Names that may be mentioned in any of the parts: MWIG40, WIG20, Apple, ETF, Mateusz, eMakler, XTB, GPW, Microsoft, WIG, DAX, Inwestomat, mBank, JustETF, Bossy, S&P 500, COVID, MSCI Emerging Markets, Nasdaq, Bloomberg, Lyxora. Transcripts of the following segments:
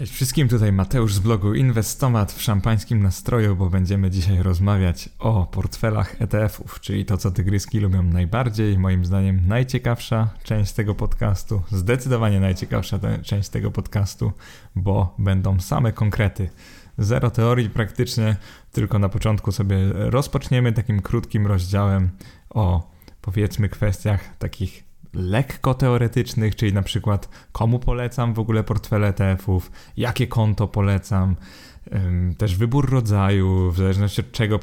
Cześć wszystkim, tutaj Mateusz z blogu Inwestomat w szampańskim nastroju, bo będziemy dzisiaj rozmawiać o portfelach ETF-ów, czyli to, co tygryski lubią najbardziej, moim zdaniem najciekawsza część tego podcastu, zdecydowanie najciekawsza część tego podcastu, bo będą same konkrety. Zero teorii praktycznie, tylko na początku sobie rozpoczniemy takim krótkim rozdziałem o, powiedzmy, kwestiach takich lekko teoretycznych, czyli na przykład komu polecam w ogóle portfele ETF-ów, jakie konto polecam, też wybór rodzaju, w zależności od czego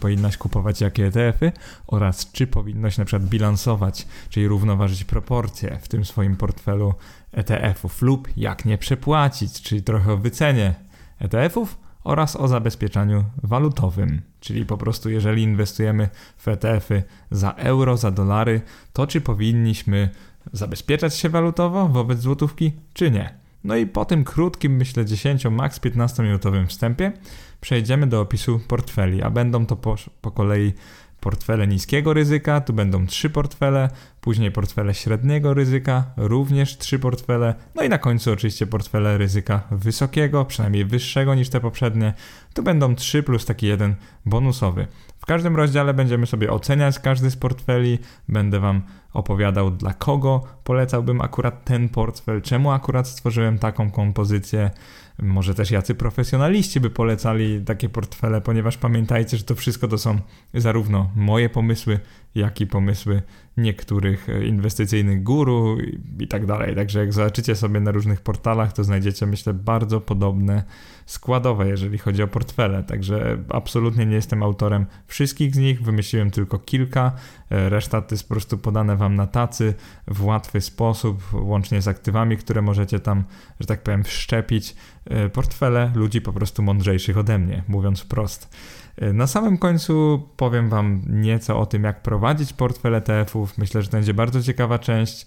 powinnaś kupować jakie ETF-y oraz czy powinnoś na przykład bilansować, czyli równoważyć proporcje w tym swoim portfelu ETF-ów lub jak nie przepłacić, czyli trochę o wycenie ETF-ów oraz o zabezpieczaniu walutowym, czyli po prostu jeżeli inwestujemy w ETF-y za euro, za dolary, to czy powinniśmy zabezpieczać się walutowo wobec złotówki, czy nie. No i po tym krótkim, myślę 10, max 15 minutowym wstępie przejdziemy do opisu portfeli, a będą to po kolei portfele niskiego ryzyka, tu będą 3 portfele, później portfele średniego ryzyka, również 3 portfele, no i na końcu oczywiście portfele ryzyka wysokiego, przynajmniej wyższego niż te poprzednie, tu będą 3 plus taki jeden bonusowy. W każdym rozdziale będziemy sobie oceniać każdy z portfeli, będę Wam opowiadał, dla kogo polecałbym akurat ten portfel, czemu akurat stworzyłem taką kompozycję, może też jacy profesjonaliści by polecali takie portfele, ponieważ pamiętajcie, że to wszystko to są zarówno moje pomysły, jak i pomysły niektórych inwestycyjnych guru i tak dalej. Także jak zobaczycie sobie na różnych portalach, to znajdziecie, myślę, bardzo podobne składowe, jeżeli chodzi o portfele. Także absolutnie nie jestem autorem wszystkich z nich, wymyśliłem tylko kilka. Reszta to jest po prostu podane Wam na tacy w łatwy sposób, łącznie z aktywami, które możecie tam, że tak powiem, wszczepić. Portfele ludzi po prostu mądrzejszych ode mnie, mówiąc wprost. Na samym końcu powiem Wam nieco o tym, jak prowadzić portfel ETF-ów. Myślę, że to będzie bardzo ciekawa część,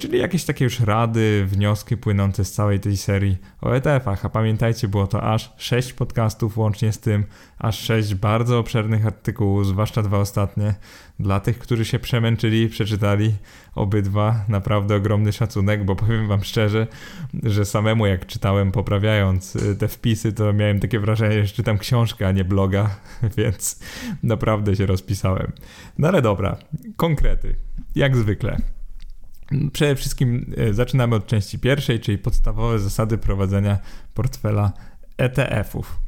czyli jakieś takie już rady, wnioski płynące z całej tej serii o ETF-ach. A pamiętajcie, było to aż 6 podcastów, łącznie z tym aż 6 bardzo obszernych artykułów, zwłaszcza 2 ostatnie. Dla tych, którzy się przemęczyli, przeczytali obydwa, naprawdę ogromny szacunek, bo powiem Wam szczerze, że samemu jak czytałem, poprawiając te wpisy, to miałem takie wrażenie, że czytam książkę, a nie bloga, więc naprawdę się rozpisałem. No ale dobra, konkrety, jak zwykle. Przede wszystkim zaczynamy od części pierwszej, czyli podstawowe zasady prowadzenia portfela ETF-ów.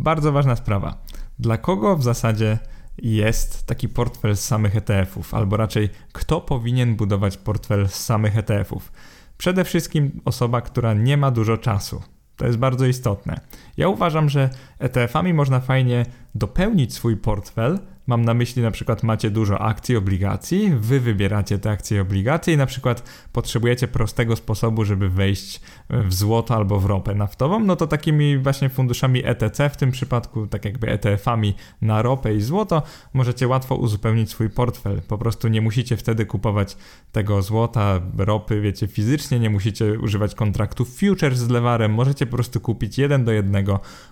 Bardzo ważna sprawa. Dla kogo w zasadzie jest taki portfel z samych ETF-ów, albo raczej kto powinien budować portfel z samych ETF-ów? Przede wszystkim osoba, która nie ma dużo czasu. To jest bardzo istotne. Ja uważam, że ETF-ami można fajnie dopełnić swój portfel. Mam na myśli, na przykład macie dużo akcji, obligacji, wy wybieracie te akcje i obligacje i na przykład potrzebujecie prostego sposobu, żeby wejść w złoto albo w ropę naftową, no to takimi właśnie funduszami ETC, w tym przypadku tak jakby ETF-ami na ropę i złoto, możecie łatwo uzupełnić swój portfel. Po prostu nie musicie wtedy kupować tego złota, ropy, wiecie, fizycznie, nie musicie używać kontraktów futures z lewarem, możecie po prostu kupić 1 do 1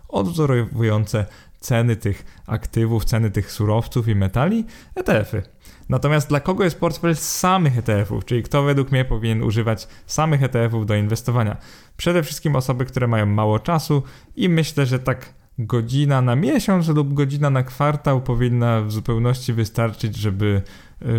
odwzorowujące ceny tych aktywów, ceny tych surowców i metali, ETF-y. Natomiast dla kogo jest portfel z samych ETF-ów, czyli kto według mnie powinien używać samych ETF-ów do inwestowania? Przede wszystkim osoby, które mają mało czasu i myślę, że tak godzina na miesiąc lub godzina na kwartał powinna w zupełności wystarczyć, żeby,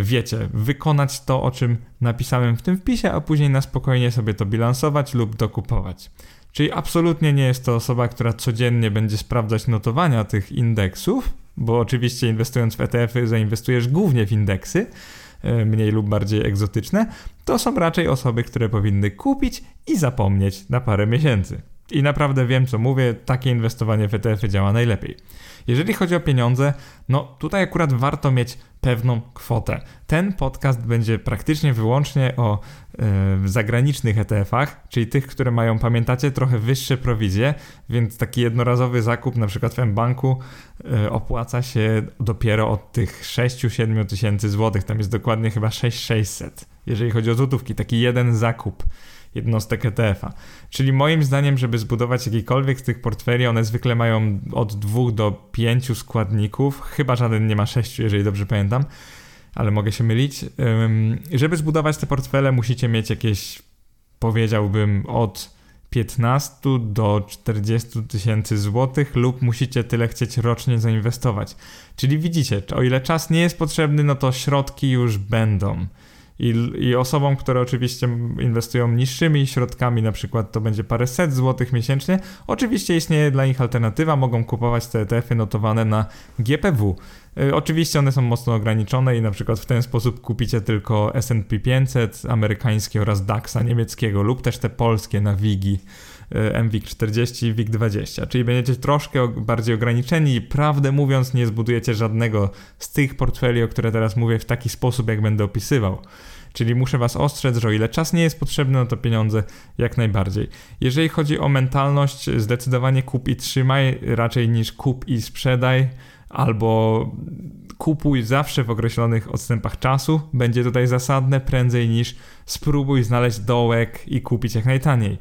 wiecie, wykonać to, o czym napisałem w tym wpisie, a później na spokojnie sobie to bilansować lub dokupować. Czyli absolutnie nie jest to osoba, która codziennie będzie sprawdzać notowania tych indeksów, bo oczywiście inwestując w ETF-y zainwestujesz głównie w indeksy, mniej lub bardziej egzotyczne. To są raczej osoby, które powinny kupić i zapomnieć na parę miesięcy. I naprawdę wiem, co mówię, takie inwestowanie w ETF-y działa najlepiej. Jeżeli chodzi o pieniądze, no tutaj akurat warto mieć pewną kwotę. Ten podcast będzie praktycznie wyłącznie o zagranicznych ETF-ach, czyli tych, które mają, pamiętacie, trochę wyższe prowizje, więc taki jednorazowy zakup na przykład w mBanku opłaca się dopiero od tych 6-7 tysięcy złotych, tam jest dokładnie chyba 6600, jeżeli chodzi o złotówki, taki jeden zakup jednostek ETF-a. Czyli moim zdaniem, żeby zbudować jakikolwiek z tych portfeli, one zwykle mają od 2 do 5 składników, chyba żaden nie ma 6, jeżeli dobrze pamiętam, ale mogę się mylić. Żeby zbudować te portfele, musicie mieć jakieś, powiedziałbym, od 15 do 40 tysięcy złotych lub musicie tyle chcieć rocznie zainwestować. Czyli widzicie, o ile czas nie jest potrzebny, no to środki już będą. I osobom, które oczywiście inwestują niższymi środkami, na przykład to będzie paręset złotych miesięcznie, oczywiście istnieje dla nich alternatywa, mogą kupować te ETF-y notowane na GPW. Oczywiście one są mocno ograniczone i na przykład w ten sposób kupicie tylko S&P 500 amerykańskie oraz DAX-a niemieckiego lub też te polskie na WIGi, MWIG40 i WIG20, czyli będziecie troszkę bardziej ograniczeni i prawdę mówiąc nie zbudujecie żadnego z tych portfeli, o które teraz mówię, w taki sposób jak będę opisywał. Czyli muszę was ostrzec, że o ile czas nie jest potrzebny, no to pieniądze jak najbardziej. Jeżeli chodzi o mentalność, zdecydowanie kup i trzymaj raczej niż kup i sprzedaj, albo kupuj zawsze w określonych odstępach czasu, będzie tutaj zasadne prędzej niż spróbuj znaleźć dołek i kupić jak najtaniej.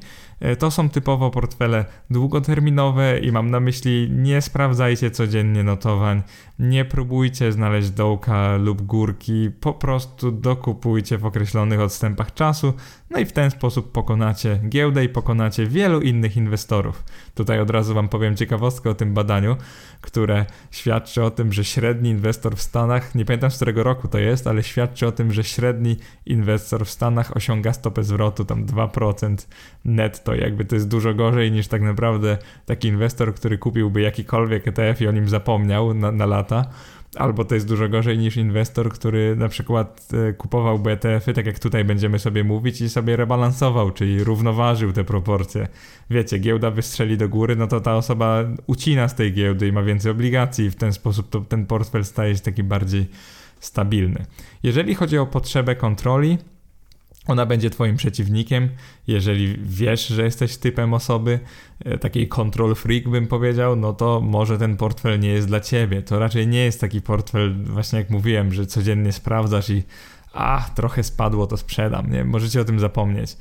To są typowo portfele długoterminowe i mam na myśli, nie sprawdzajcie codziennie notowań, nie próbujcie znaleźć dołka lub górki, po prostu dokupujcie w określonych odstępach czasu, no i w ten sposób pokonacie giełdę i pokonacie wielu innych inwestorów. Tutaj od razu wam powiem ciekawostkę o tym badaniu, które świadczy o tym, że średni inwestor w Stanach, nie pamiętam z którego roku to jest, ale świadczy o tym, że średni inwestor w Stanach osiąga stopę zwrotu tam 2% netto. Jakby to jest dużo gorzej niż tak naprawdę taki inwestor, który kupiłby jakikolwiek ETF i o nim zapomniał na lata, albo to jest dużo gorzej niż inwestor, który na przykład kupowałby ETF-y, tak jak tutaj będziemy sobie mówić, i sobie rebalansował, czyli równoważył te proporcje. Wiecie, giełda wystrzeli do góry, no to ta osoba ucina z tej giełdy i ma więcej obligacji i w ten sposób to, ten portfel staje się taki bardziej stabilny. Jeżeli chodzi o potrzebę kontroli, ona będzie twoim przeciwnikiem, jeżeli wiesz, że jesteś typem osoby, takiej control freak bym powiedział, no to może ten portfel nie jest dla ciebie. To raczej nie jest taki portfel, właśnie jak mówiłem, że codziennie sprawdzasz i trochę spadło, to sprzedam, nie? Możecie o tym zapomnieć.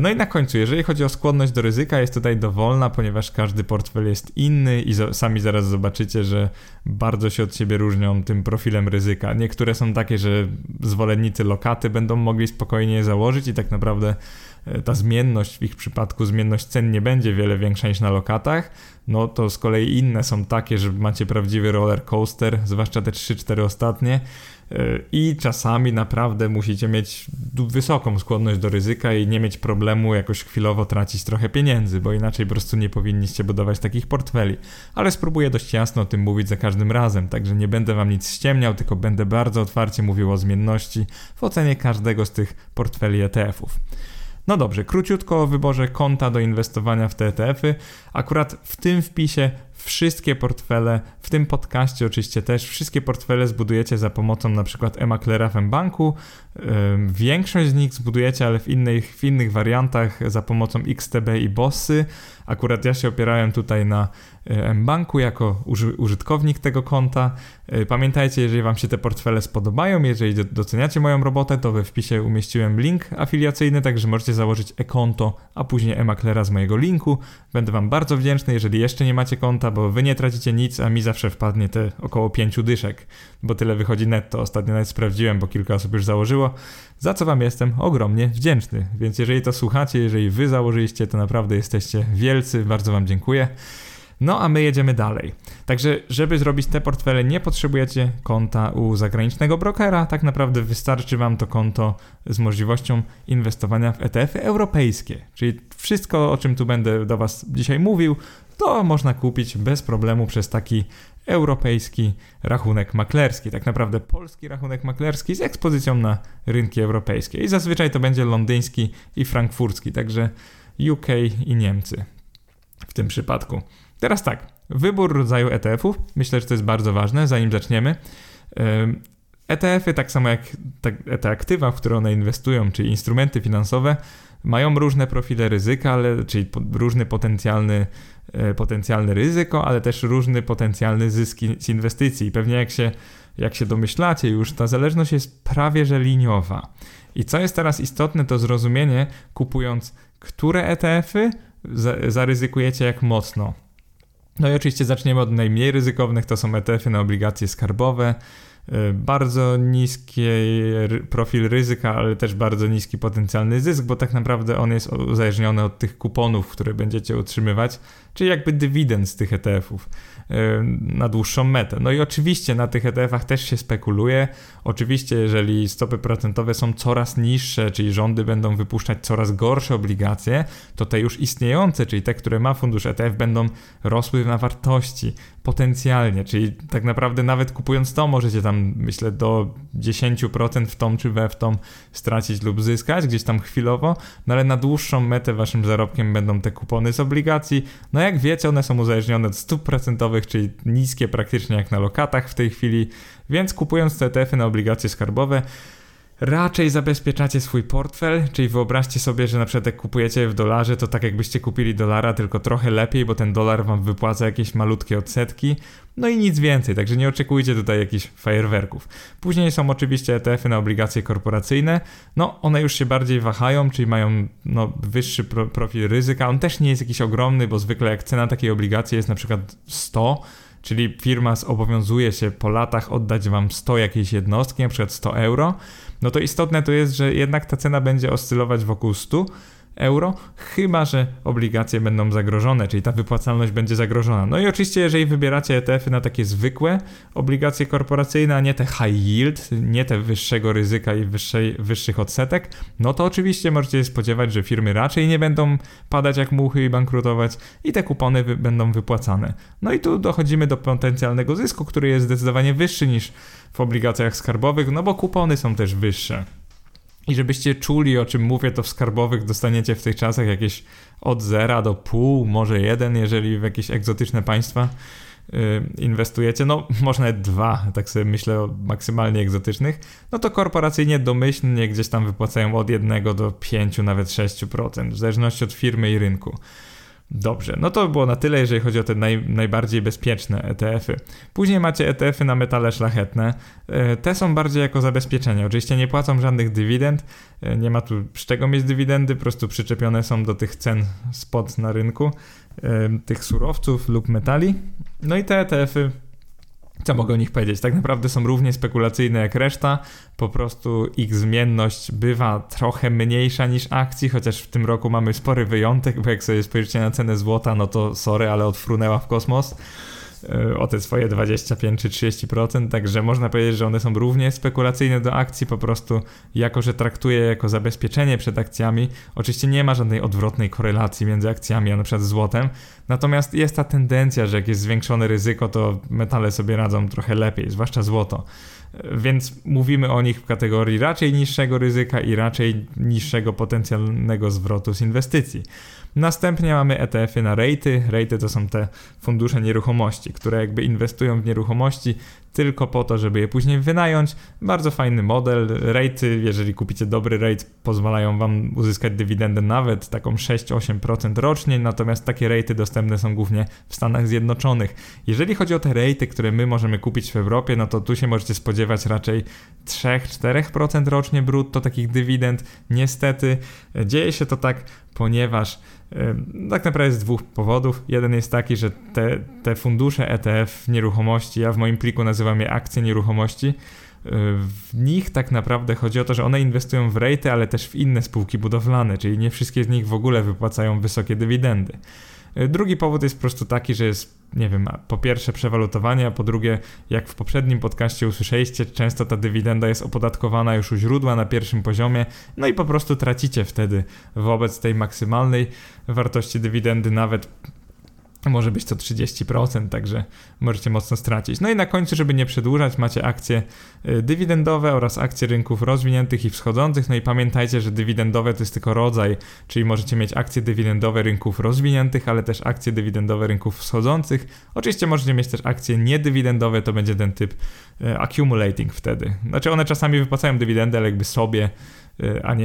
No i na końcu, jeżeli chodzi o skłonność do ryzyka, jest tutaj dowolna, ponieważ każdy portfel jest inny i sami zaraz zobaczycie, że bardzo się od siebie różnią tym profilem ryzyka. Niektóre są takie, że zwolennicy lokaty będą mogli spokojnie je założyć i tak naprawdę ta zmienność w ich przypadku, zmienność cen nie będzie wiele większa niż na lokatach, no to z kolei inne są takie, że macie prawdziwy roller coaster, zwłaszcza te 3-4 ostatnie, i czasami naprawdę musicie mieć wysoką skłonność do ryzyka i nie mieć problemu jakoś chwilowo tracić trochę pieniędzy, bo inaczej po prostu nie powinniście budować takich portfeli. Ale spróbuję dość jasno o tym mówić za każdym razem, także nie będę wam nic ściemniał, tylko będę bardzo otwarcie mówił o zmienności w ocenie każdego z tych portfeli ETF-ów. No dobrze, króciutko o wyborze konta do inwestowania w te ETF-y. Akurat w tym wpisie wszystkie portfele, w tym podcaście oczywiście też, wszystkie portfele zbudujecie za pomocą na przykład eMaklera w mBanku. Większość z nich zbudujecie, ale w innych wariantach za pomocą XTB i Bossy. Akurat ja się opierałem tutaj na mBanku jako użytkownik tego konta. Pamiętajcie, jeżeli wam się te portfele spodobają, jeżeli doceniacie moją robotę, to we wpisie umieściłem link afiliacyjny, także możecie założyć e-konto, a później eMaklera z mojego linku. Będę wam bardzo wdzięczny, jeżeli jeszcze nie macie konta, bo wy nie tracicie nic, a mi zawsze wpadnie te około 5 dyszek, bo tyle wychodzi netto. Ostatnio nawet sprawdziłem, bo kilka osób już założyło, za co wam jestem ogromnie wdzięczny. Więc jeżeli to słuchacie, jeżeli wy założyliście, to naprawdę jesteście wielcy, bardzo wam dziękuję. No a my jedziemy dalej. Także żeby zrobić te portfele, nie potrzebujecie konta u zagranicznego brokera, tak naprawdę wystarczy wam to konto z możliwością inwestowania w ETF-y europejskie. Czyli wszystko, o czym tu będę do was dzisiaj mówił, to można kupić bez problemu przez taki europejski rachunek maklerski, tak naprawdę polski rachunek maklerski z ekspozycją na rynki europejskie. I zazwyczaj to będzie londyński i frankfurcki, także UK i Niemcy w tym przypadku. Teraz tak, wybór rodzaju ETF-ów, myślę, że to jest bardzo ważne, zanim zaczniemy. ETF-y, tak samo jak te aktywa, w które one inwestują, czyli instrumenty finansowe, mają różne profile ryzyka, czyli różny potencjalne ryzyko, ale też różny potencjalny zysk z inwestycji. I pewnie jak się domyślacie już, ta zależność jest prawie że liniowa. I co jest teraz istotne, to zrozumienie, kupując które ETF-y, zaryzykujecie jak mocno. No i oczywiście zaczniemy od najmniej ryzykownych, to są ETF-y na obligacje skarbowe, bardzo niski profil ryzyka, ale też bardzo niski potencjalny zysk, bo tak naprawdę on jest uzależniony od tych kuponów, które będziecie otrzymywać, czyli jakby dywidend z tych ETF-ów na dłuższą metę. No i oczywiście na tych ETF-ach też się spekuluje. Oczywiście jeżeli stopy procentowe są coraz niższe, czyli rządy będą wypuszczać coraz gorsze obligacje, to te już istniejące, czyli te, które ma fundusz ETF, będą rosły na wartości potencjalnie, czyli tak naprawdę nawet kupując to możecie tam, myślę, do 10% w tą czy we w tą stracić lub zyskać, gdzieś tam chwilowo, no ale na dłuższą metę waszym zarobkiem będą te kupony z obligacji. No jak wiecie, one są uzależnione od stóp procentowych, czyli niskie praktycznie jak na lokatach w tej chwili, więc kupując te ETF-y na obligacje skarbowe raczej zabezpieczacie swój portfel, czyli wyobraźcie sobie, że na przykład jak kupujecie w dolarze, to tak jakbyście kupili dolara, tylko trochę lepiej, bo ten dolar wam wypłaca jakieś malutkie odsetki, no i nic więcej, także nie oczekujcie tutaj jakichś fajerwerków. Później są oczywiście ETF-y na obligacje korporacyjne, no one już się bardziej wahają, czyli mają wyższy profil ryzyka, on też nie jest jakiś ogromny, bo zwykle jak cena takiej obligacji jest na przykład 100, czyli firma zobowiązuje się po latach oddać wam 100 jakiejś jednostki, na przykład 100 euro, no to istotne to jest, że jednak ta cena będzie oscylować wokół 100 euro, chyba że obligacje będą zagrożone, czyli ta wypłacalność będzie zagrożona. No i oczywiście jeżeli wybieracie ETF-y na takie zwykłe obligacje korporacyjne, a nie te high yield, nie te wyższego ryzyka i wyższych odsetek, no to oczywiście możecie się spodziewać, że firmy raczej nie będą padać jak muchy i bankrutować i te kupony będą wypłacane. No i tu dochodzimy do potencjalnego zysku, który jest zdecydowanie wyższy niż w obligacjach skarbowych, no bo kupony są też wyższe. I żebyście czuli, o czym mówię, to w skarbowych dostaniecie w tych czasach jakieś od 0 do pół, może 1, jeżeli w jakieś egzotyczne państwa inwestujecie, no może nawet 2, tak sobie myślę o maksymalnie egzotycznych, no to korporacyjnie domyślnie gdzieś tam wypłacają od 1 do 5, nawet 6%, w zależności od firmy i rynku. Dobrze, no to było na tyle, jeżeli chodzi o te najbardziej bezpieczne ETF-y. Później macie ETF-y na metale szlachetne. Te są bardziej jako zabezpieczenie. Oczywiście nie płacą żadnych dywidend, nie ma tu z czego mieć dywidendy, po prostu przyczepione są do tych cen spot na rynku, tych surowców lub metali. No i te ETF-y, co mogę o nich powiedzieć? Tak naprawdę są równie spekulacyjne jak reszta, po prostu ich zmienność bywa trochę mniejsza niż akcji, chociaż w tym roku mamy spory wyjątek, bo jak sobie spojrzycie na cenę złota, no to sorry, ale odfrunęła w kosmos o te swoje 25 czy 30%, także można powiedzieć, że one są równie spekulacyjne do akcji, po prostu jako, że traktuje je jako zabezpieczenie przed akcjami. Oczywiście nie ma żadnej odwrotnej korelacji między akcjami a na przykład złotem, natomiast jest ta tendencja, że jak jest zwiększone ryzyko, to metale sobie radzą trochę lepiej, zwłaszcza złoto. Więc mówimy o nich w kategorii raczej niższego ryzyka i raczej niższego potencjalnego zwrotu z inwestycji. Następnie mamy ETF-y na rejty. Rejty to są te fundusze nieruchomości, które jakby inwestują w nieruchomości tylko po to, żeby je później wynająć. Bardzo fajny model. Rejty, jeżeli kupicie dobry rejt, pozwalają wam uzyskać dywidendę nawet taką 6-8% rocznie, natomiast takie rejty dostępne są głównie w Stanach Zjednoczonych. Jeżeli chodzi o te rejty, które my możemy kupić w Europie, no to tu się możecie spodziewać raczej 3-4% rocznie brutto takich dywidend. Niestety dzieje się to tak, ponieważ tak naprawdę z dwóch powodów. Jeden jest taki, że te fundusze ETF nieruchomości, ja w moim pliku nazywam je akcje nieruchomości, w nich tak naprawdę chodzi o to, że one inwestują w rejty, ale też w inne spółki budowlane, czyli nie wszystkie z nich w ogóle wypłacają wysokie dywidendy. Drugi powód jest po prostu taki, że jest, nie wiem, po pierwsze przewalutowanie, a po drugie, jak w poprzednim podcaście usłyszeliście, często ta dywidenda jest opodatkowana już u źródła na pierwszym poziomie, no i po prostu tracicie wtedy wobec tej maksymalnej wartości dywidendy nawet może być to 30%, także możecie mocno stracić. No i na końcu, żeby nie przedłużać, macie akcje dywidendowe oraz akcje rynków rozwiniętych i wschodzących. No i pamiętajcie, że dywidendowe to jest tylko rodzaj, czyli możecie mieć akcje dywidendowe rynków rozwiniętych, ale też akcje dywidendowe rynków wschodzących. Oczywiście możecie mieć też akcje niedywidendowe, to będzie ten typ accumulating wtedy. Znaczy one czasami wypłacają dywidendę, ale jakby sobie,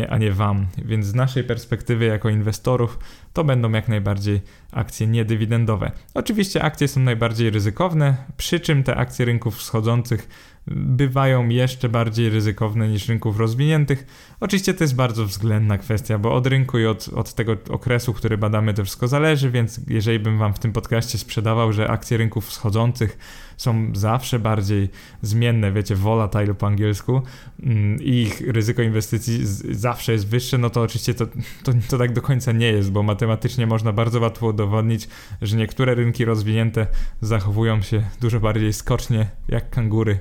a nie wam. Więc z naszej perspektywy jako inwestorów to będą jak najbardziej akcje niedywidendowe. Oczywiście akcje są najbardziej ryzykowne, przy czym te akcje rynków wschodzących bywają jeszcze bardziej ryzykowne niż rynków rozwiniętych. Oczywiście to jest bardzo względna kwestia, bo od rynku i od tego okresu, który badamy, to wszystko zależy, więc jeżeli bym wam w tym podcaście sprzedawał, że akcje rynków wschodzących są zawsze bardziej zmienne, wiecie, volatile po angielsku, i ich ryzyko inwestycji zawsze jest wyższe, no to oczywiście to tak do końca nie jest, bo matematycznie można bardzo łatwo udowodnić, że niektóre rynki rozwinięte zachowują się dużo bardziej skocznie jak kangury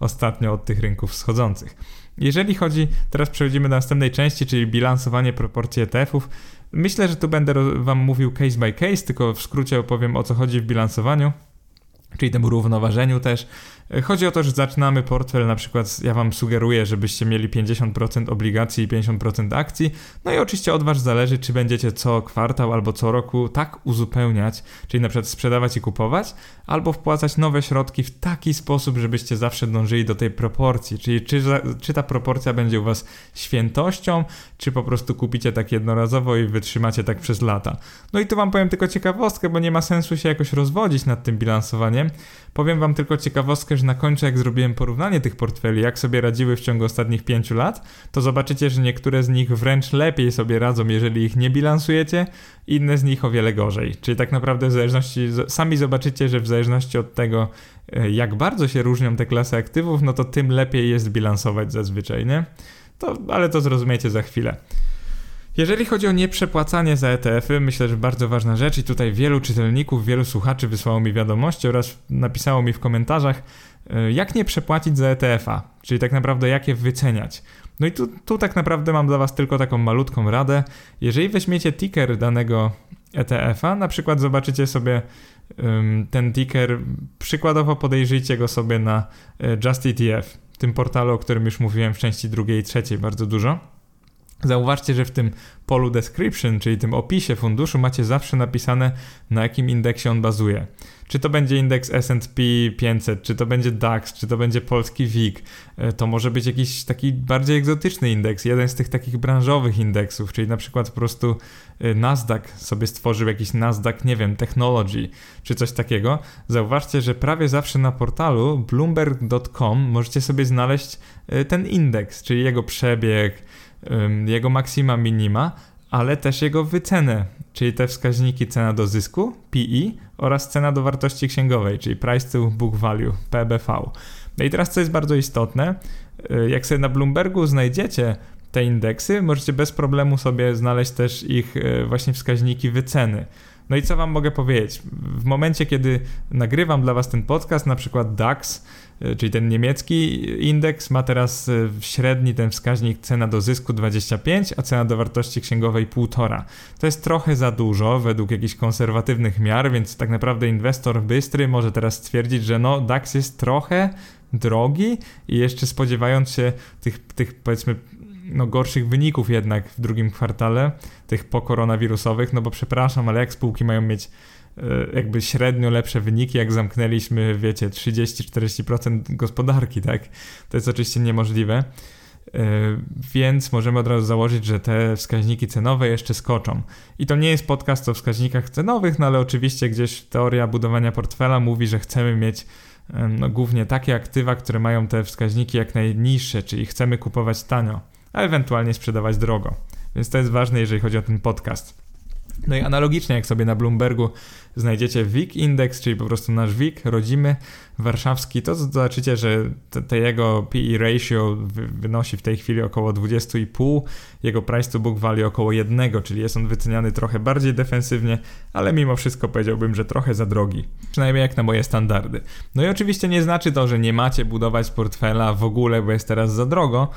ostatnio od tych rynków wschodzących. Jeżeli chodzi, teraz przechodzimy do następnej części, czyli bilansowanie proporcji ETF-ów. Myślę, że tu będę wam mówił case by case, tylko w skrócie opowiem, o co chodzi w bilansowaniu, czyli temu równoważeniu też. Chodzi o to, że zaczynamy portfel, na przykład ja wam sugeruję, żebyście mieli 50% obligacji i 50% akcji, no i oczywiście od was zależy, czy będziecie co kwartał albo co roku tak uzupełniać, czyli na przykład sprzedawać i kupować, albo wpłacać nowe środki w taki sposób, żebyście zawsze dążyli do tej proporcji, czyli czy ta proporcja będzie u was świętością, czy po prostu kupicie tak jednorazowo i wytrzymacie tak przez lata. No i tu wam powiem tylko ciekawostkę, bo nie ma sensu się jakoś rozwodzić nad tym bilansowaniem, powiem wam tylko ciekawostkę, że na końcu, jak zrobiłem porównanie tych portfeli, jak sobie radziły w ciągu ostatnich 5 lat, to zobaczycie, że niektóre z nich wręcz lepiej sobie radzą, jeżeli ich nie bilansujecie, inne z nich o wiele gorzej. Czyli tak naprawdę sami zobaczycie, że w zależności od tego, jak bardzo się różnią te klasy aktywów, no to tym lepiej jest bilansować zazwyczaj, nie? Ale to zrozumiecie za chwilę. Jeżeli chodzi o nieprzepłacanie za ETF-y, myślę, że bardzo ważna rzecz i tutaj wielu czytelników, wielu słuchaczy wysłało mi wiadomości oraz napisało mi w komentarzach, jak nie przepłacić za ETF-a, czyli tak naprawdę jak je wyceniać. No i tu tak naprawdę mam dla was tylko taką malutką radę. Jeżeli weźmiecie ticker danego ETF-a, na przykład zobaczycie sobie ten ticker, przykładowo podejrzyjcie go sobie na JustETF, tym portalu, o którym już mówiłem w części drugiej i trzeciej bardzo dużo. Zauważcie, że w tym polu description, czyli tym opisie funduszu, macie zawsze napisane, na jakim indeksie on bazuje. Czy to będzie indeks S&P 500, czy to będzie DAX, czy to będzie polski WIG, to może być jakiś taki bardziej egzotyczny indeks, jeden z tych takich branżowych indeksów, czyli na przykład po prostu Nasdaq sobie stworzył jakiś Nasdaq, nie wiem, Technology, czy coś takiego. Zauważcie, że prawie zawsze na portalu Bloomberg.com możecie sobie znaleźć ten indeks, czyli jego przebieg, jego maksima, minima, ale też jego wycenę, czyli te wskaźniki cena do zysku, PE, oraz cena do wartości księgowej, czyli price to book value, PBV. No i teraz co jest bardzo istotne, jak sobie na Bloombergu znajdziecie te indeksy, możecie bez problemu sobie znaleźć też ich właśnie wskaźniki wyceny. No i co wam mogę powiedzieć? W momencie, kiedy nagrywam dla was ten podcast, na przykład DAX, czyli ten niemiecki indeks, ma teraz średni ten wskaźnik cena do zysku 25, a cena do wartości księgowej 1,5. To jest trochę za dużo według jakichś konserwatywnych miar, więc tak naprawdę inwestor bystry może teraz stwierdzić, że no DAX jest trochę drogi i jeszcze spodziewając się tych powiedzmy gorszych wyników jednak w drugim kwartale, tych pokoronawirusowych, no bo przepraszam, ale jak spółki mają mieć jakby średnio lepsze wyniki, jak zamknęliśmy, wiecie, 30-40% gospodarki, tak? To jest oczywiście niemożliwe, więc możemy od razu założyć, że te wskaźniki cenowe jeszcze skoczą. I to nie jest podcast o wskaźnikach cenowych, no ale oczywiście gdzieś teoria budowania portfela mówi, że chcemy mieć głównie takie aktywa, które mają te wskaźniki jak najniższe, czyli chcemy kupować tanio, a ewentualnie sprzedawać drogo. Więc to jest ważne, jeżeli chodzi o ten podcast. No i analogicznie, jak sobie na Bloombergu znajdziecie WIG indeks, czyli po prostu nasz WIG, rodzimy, warszawski, to zobaczycie, że te jego PE ratio wynosi w tej chwili około 20,5, jego price to book value około 1, czyli jest on wyceniany trochę bardziej defensywnie, ale mimo wszystko powiedziałbym, że trochę za drogi, przynajmniej jak na moje standardy. No i oczywiście nie znaczy to, że nie macie budować portfela w ogóle, bo jest teraz za drogo,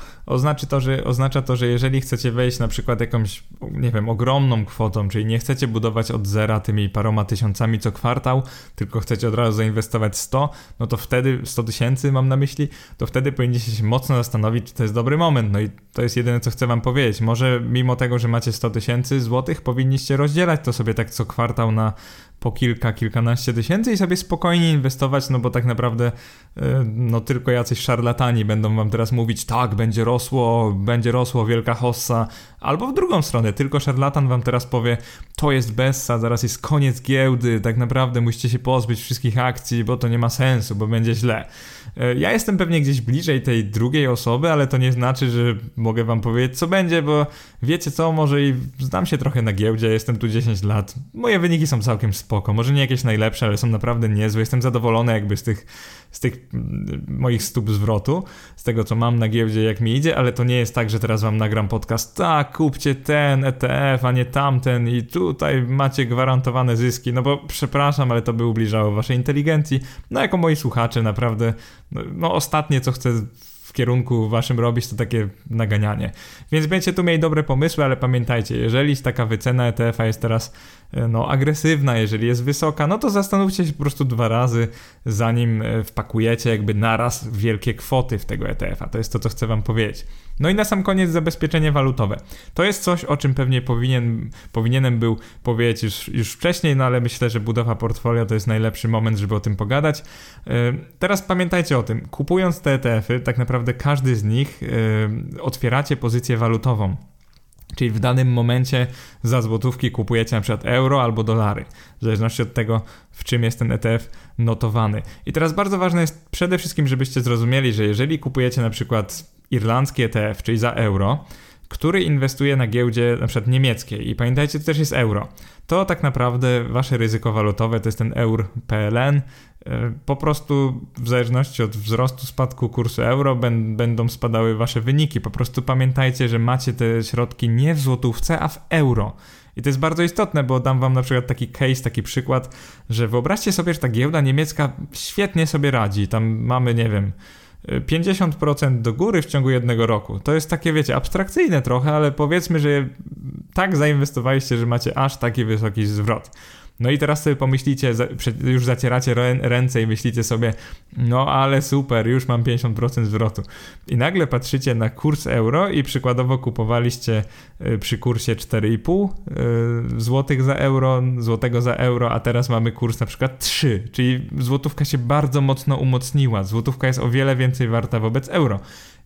oznacza to, że jeżeli chcecie wejść na przykład jakąś, nie wiem, ogromną kwotą, czyli nie chcecie budować od zera tymi paroma tysiącami co kwartał, tylko chcecie od razu zainwestować 100, no to wtedy 100 tysięcy mam na myśli, to wtedy powinniście się mocno zastanowić, czy to jest dobry moment. No i to jest jedyne, co chcę wam powiedzieć. Może mimo tego, że macie 100 tysięcy złotych, powinniście rozdzielać to sobie tak co kwartał na po kilkanaście tysięcy i sobie spokojnie inwestować, no bo tak naprawdę no tylko jacyś szarlatani będą wam teraz mówić, tak, będzie rosło, wielka hossa, albo w drugą stronę, tylko szarlatan wam teraz powie, to jest bessa, zaraz jest koniec giełdy, tak naprawdę musicie się pozbyć wszystkich akcji, bo to nie ma sensu, bo będzie źle. Ja jestem pewnie gdzieś bliżej tej drugiej osoby, ale to nie znaczy, że mogę wam powiedzieć, co będzie, bo wiecie co, może i znam się trochę na giełdzie, jestem tu 10 lat, moje wyniki są całkiem spoko, może nie jakieś najlepsze, ale są naprawdę niezłe, jestem zadowolony jakby z tych moich stóp zwrotu, z tego co mam na giełdzie, jak mi idzie, ale to nie jest tak, że teraz wam nagram podcast, tak, kupcie ten ETF, a nie tamten i tutaj macie gwarantowane zyski, no bo przepraszam, ale to by ubliżało waszej inteligencji, no jako moi słuchacze naprawdę, no ostatnie co chcę w kierunku waszym robić, to takie naganianie. Więc będziecie tu mieli dobre pomysły, ale pamiętajcie, jeżeli taka wycena ETF-a jest teraz no, agresywna, jeżeli jest wysoka, no to zastanówcie się po prostu 2 razy, zanim wpakujecie jakby naraz wielkie kwoty w tego ETF-a. To jest to, co chcę wam powiedzieć. No i na sam koniec zabezpieczenie walutowe. To jest coś, o czym pewnie powinienem był powiedzieć już wcześniej, no ale myślę, że budowa portfolio to jest najlepszy moment, żeby o tym pogadać. Teraz pamiętajcie o tym, kupując te ETF-y, tak naprawdę każdy z nich otwieracie pozycję walutową. Czyli w danym momencie za złotówki kupujecie na przykład euro albo dolary, w zależności od tego, w czym jest ten ETF notowany. I teraz bardzo ważne jest przede wszystkim, żebyście zrozumieli, że jeżeli kupujecie na przykład irlandzki ETF, czyli za euro, który inwestuje na giełdzie na przykład niemieckiej i pamiętajcie, to też jest euro, to tak naprawdę wasze ryzyko walutowe to jest ten EUR PLN. Po prostu w zależności od wzrostu, spadku kursu euro będą spadały wasze wyniki. Po prostu pamiętajcie, że macie te środki nie w złotówce, a w euro. I to jest bardzo istotne, bo dam wam na przykład taki case, taki przykład, że wyobraźcie sobie, że ta giełda niemiecka świetnie sobie radzi. Tam mamy, nie wiem, 50% do góry w ciągu jednego roku. To jest takie, wiecie, abstrakcyjne trochę, ale powiedzmy, że tak zainwestowaliście, że macie aż taki wysoki zwrot. No i teraz sobie pomyślicie, już zacieracie ręce i myślicie sobie, no ale super, już mam 50% zwrotu. I nagle patrzycie na kurs euro i przykładowo kupowaliście przy kursie 4,5 złotego za euro, a teraz mamy kurs na przykład 3, czyli złotówka się bardzo mocno umocniła, złotówka jest o wiele więcej warta wobec euro.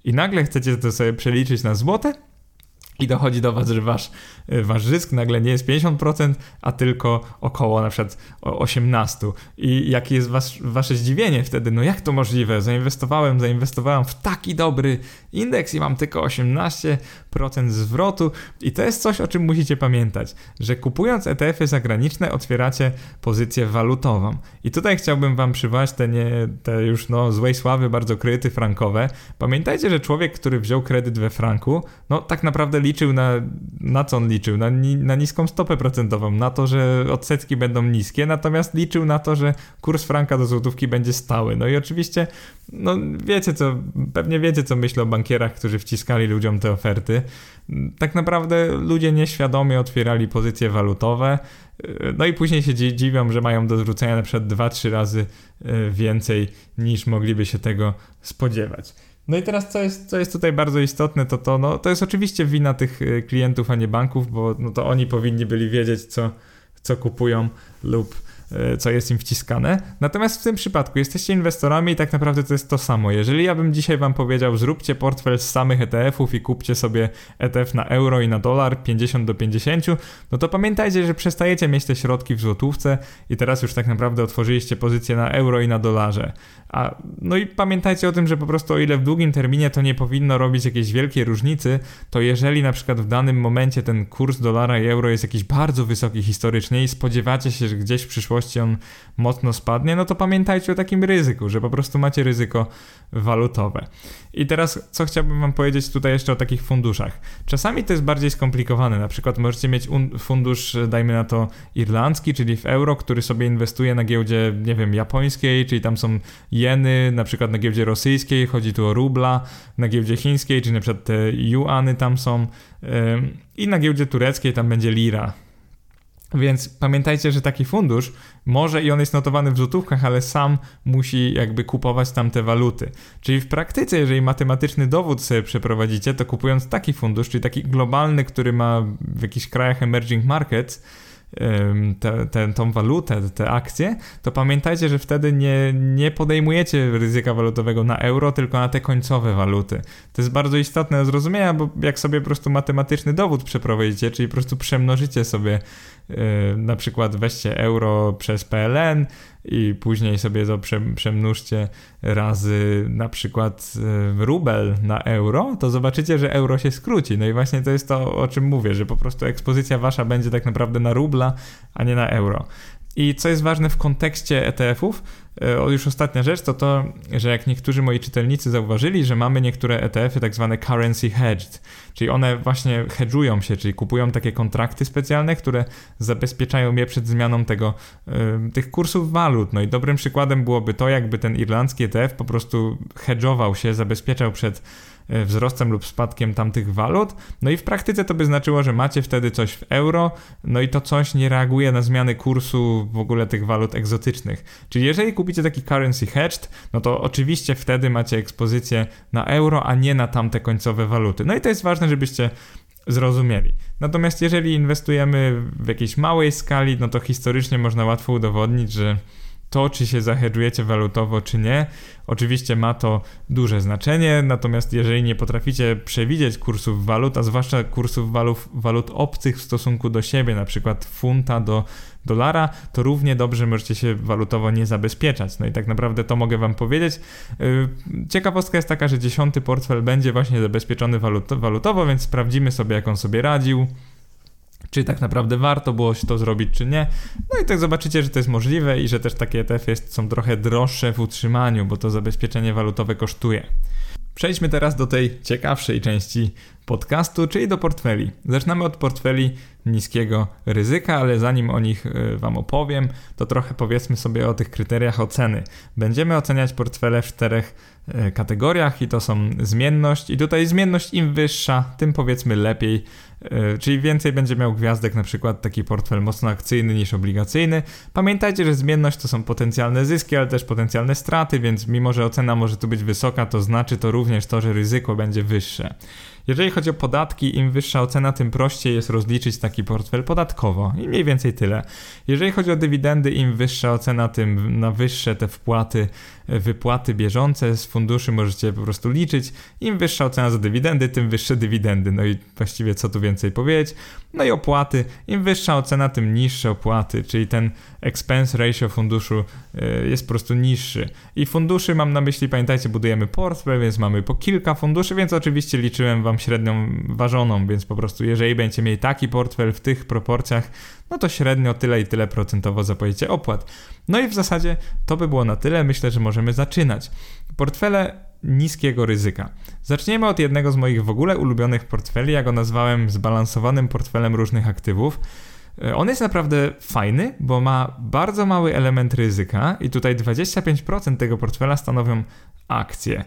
I nagle chcecie to sobie przeliczyć na złote, i dochodzi do was, że wasz zysk nagle nie jest 50%, a tylko około na przykład 18%. I jakie jest wasze zdziwienie wtedy? No jak to możliwe? Zainwestowałem w taki dobry indeks i mam tylko 18% zwrotu. I to jest coś, o czym musicie pamiętać, że kupując ETF-y zagraniczne otwieracie pozycję walutową. I tutaj chciałbym wam przywołać te już no złej sławy bardzo kredyty frankowe. Pamiętajcie, że człowiek, który wziął kredyt we franku, no tak naprawdę liczył na co on liczył? Na niską stopę procentową, na to, że odsetki będą niskie, natomiast liczył na to, że kurs franka do złotówki będzie stały. No i oczywiście, no pewnie wiecie co myślę o bankierach, którzy wciskali ludziom te oferty. Tak naprawdę ludzie nieświadomie otwierali pozycje walutowe, no i później się dziwią, że mają do zwrócenia na przykład 2-3 razy więcej niż mogliby się tego spodziewać. No i teraz co jest tutaj bardzo istotne, to jest oczywiście wina tych klientów, a nie banków, bo no to oni powinni byli wiedzieć, co kupują lub co jest im wciskane. Natomiast w tym przypadku jesteście inwestorami i tak naprawdę to jest to samo. Jeżeli ja bym dzisiaj wam powiedział, zróbcie portfel z samych ETF-ów i kupcie sobie ETF na euro i na dolar 50 do 50, no to pamiętajcie, że przestajecie mieć te środki w złotówce i teraz już tak naprawdę otworzyliście pozycję na euro i na dolarze. No i pamiętajcie o tym, że po prostu o ile w długim terminie to nie powinno robić jakiejś wielkiej różnicy, to jeżeli na przykład w danym momencie ten kurs dolara i euro jest jakiś bardzo wysoki historycznie i spodziewacie się, że gdzieś w przyszłości on mocno spadnie, no to pamiętajcie o takim ryzyku, że po prostu macie ryzyko walutowe. I teraz co chciałbym wam powiedzieć tutaj jeszcze o takich funduszach. Czasami to jest bardziej skomplikowane, na przykład możecie mieć fundusz, dajmy na to irlandzki, czyli w euro, który sobie inwestuje na giełdzie, nie wiem, japońskiej, czyli tam są jeny, na przykład na giełdzie rosyjskiej, chodzi tu o rubla, na giełdzie chińskiej, czyli na przykład te juany tam są i na giełdzie tureckiej tam będzie lira. Więc pamiętajcie, że taki fundusz może i on jest notowany w złotówkach, ale sam musi jakby kupować tamte waluty. Czyli w praktyce, jeżeli matematyczny dowód sobie przeprowadzicie, to kupując taki fundusz, czyli taki globalny, który ma w jakichś krajach emerging markets, tą walutę, te akcje, to pamiętajcie, że wtedy nie podejmujecie ryzyka walutowego na euro, tylko na te końcowe waluty. To jest bardzo istotne do zrozumienia, bo jak sobie po prostu matematyczny dowód przeprowadzicie, czyli po prostu przemnożycie sobie, na przykład weźcie euro przez PLN i później sobie to przemnóżcie razy na przykład rubel na euro, to zobaczycie, że euro się skróci. No i właśnie to jest to, o czym mówię, że po prostu ekspozycja wasza będzie tak naprawdę na rubla, a nie na euro. I co jest ważne w kontekście ETF-ów, już ostatnia rzecz, to to, że jak niektórzy moi czytelnicy zauważyli, że mamy niektóre ETF-y tak zwane currency hedged, czyli one właśnie hedżują się, czyli kupują takie kontrakty specjalne, które zabezpieczają je przed zmianą tych kursów walut. No i dobrym przykładem byłoby to, jakby ten irlandzki ETF po prostu hedżował się, zabezpieczał przed wzrostem lub spadkiem tamtych walut, no i w praktyce to by znaczyło, że macie wtedy coś w euro, no i to coś nie reaguje na zmiany kursu w ogóle tych walut egzotycznych. Czyli jeżeli kupicie taki currency hedged, no to oczywiście wtedy macie ekspozycję na euro, a nie na tamte końcowe waluty. No i to jest ważne, żebyście zrozumieli. Natomiast jeżeli inwestujemy w jakiejś małej skali, no to historycznie można łatwo udowodnić, że to, czy się zahedżujecie walutowo, czy nie, oczywiście ma to duże znaczenie, natomiast jeżeli nie potraficie przewidzieć kursów walut, a zwłaszcza kursów walut obcych w stosunku do siebie, na przykład funta do dolara, to równie dobrze możecie się walutowo nie zabezpieczać. No i tak naprawdę to mogę wam powiedzieć. Ciekawostka jest taka, że 10. portfel będzie właśnie zabezpieczony walutowo, więc sprawdzimy sobie, jak on sobie radził, czy tak naprawdę warto było się to zrobić, czy nie. No i tak zobaczycie, że to jest możliwe i że też takie ETF są trochę droższe w utrzymaniu, bo to zabezpieczenie walutowe kosztuje. Przejdźmy teraz do tej ciekawszej części podcastu, czyli do portfeli. Zaczynamy od portfeli niskiego ryzyka, ale zanim o nich wam opowiem, to trochę powiedzmy sobie o tych kryteriach oceny. Będziemy oceniać portfele w 4 kategoriach i to są zmienność i tutaj zmienność im wyższa, tym powiedzmy lepiej, czyli więcej będzie miał gwiazdek na przykład taki portfel mocno akcyjny niż obligacyjny. Pamiętajcie, że zmienność to są potencjalne zyski, ale też potencjalne straty, więc mimo, że ocena może tu być wysoka, to znaczy to również to, że ryzyko będzie wyższe. Jeżeli chodzi o podatki, im wyższa ocena, tym prościej jest rozliczyć taki portfel podatkowo i mniej więcej tyle. Jeżeli chodzi o dywidendy, im wyższa ocena, tym na wyższe te wypłaty bieżące z funduszy możecie po prostu liczyć. Im wyższa ocena za dywidendy, tym wyższe dywidendy. No i właściwie co tu więcej powiedzieć. No i opłaty. Im wyższa ocena, tym niższe opłaty, czyli ten expense ratio funduszu jest po prostu niższy. I funduszy mam na myśli, pamiętajcie, budujemy portfel, więc mamy po kilka funduszy, więc oczywiście liczyłem wam średnią ważoną, więc po prostu jeżeli będziecie mieli taki portfel w tych proporcjach, no to średnio tyle i tyle procentowo zapłacicie opłat. No i w zasadzie to by było na tyle. Myślę, że możemy zaczynać. Portfele niskiego ryzyka. Zaczniemy od jednego z moich w ogóle ulubionych portfeli, ja go nazwałem zbalansowanym portfelem różnych aktywów. On jest naprawdę fajny, bo ma bardzo mały element ryzyka i tutaj 25% tego portfela stanowią akcje.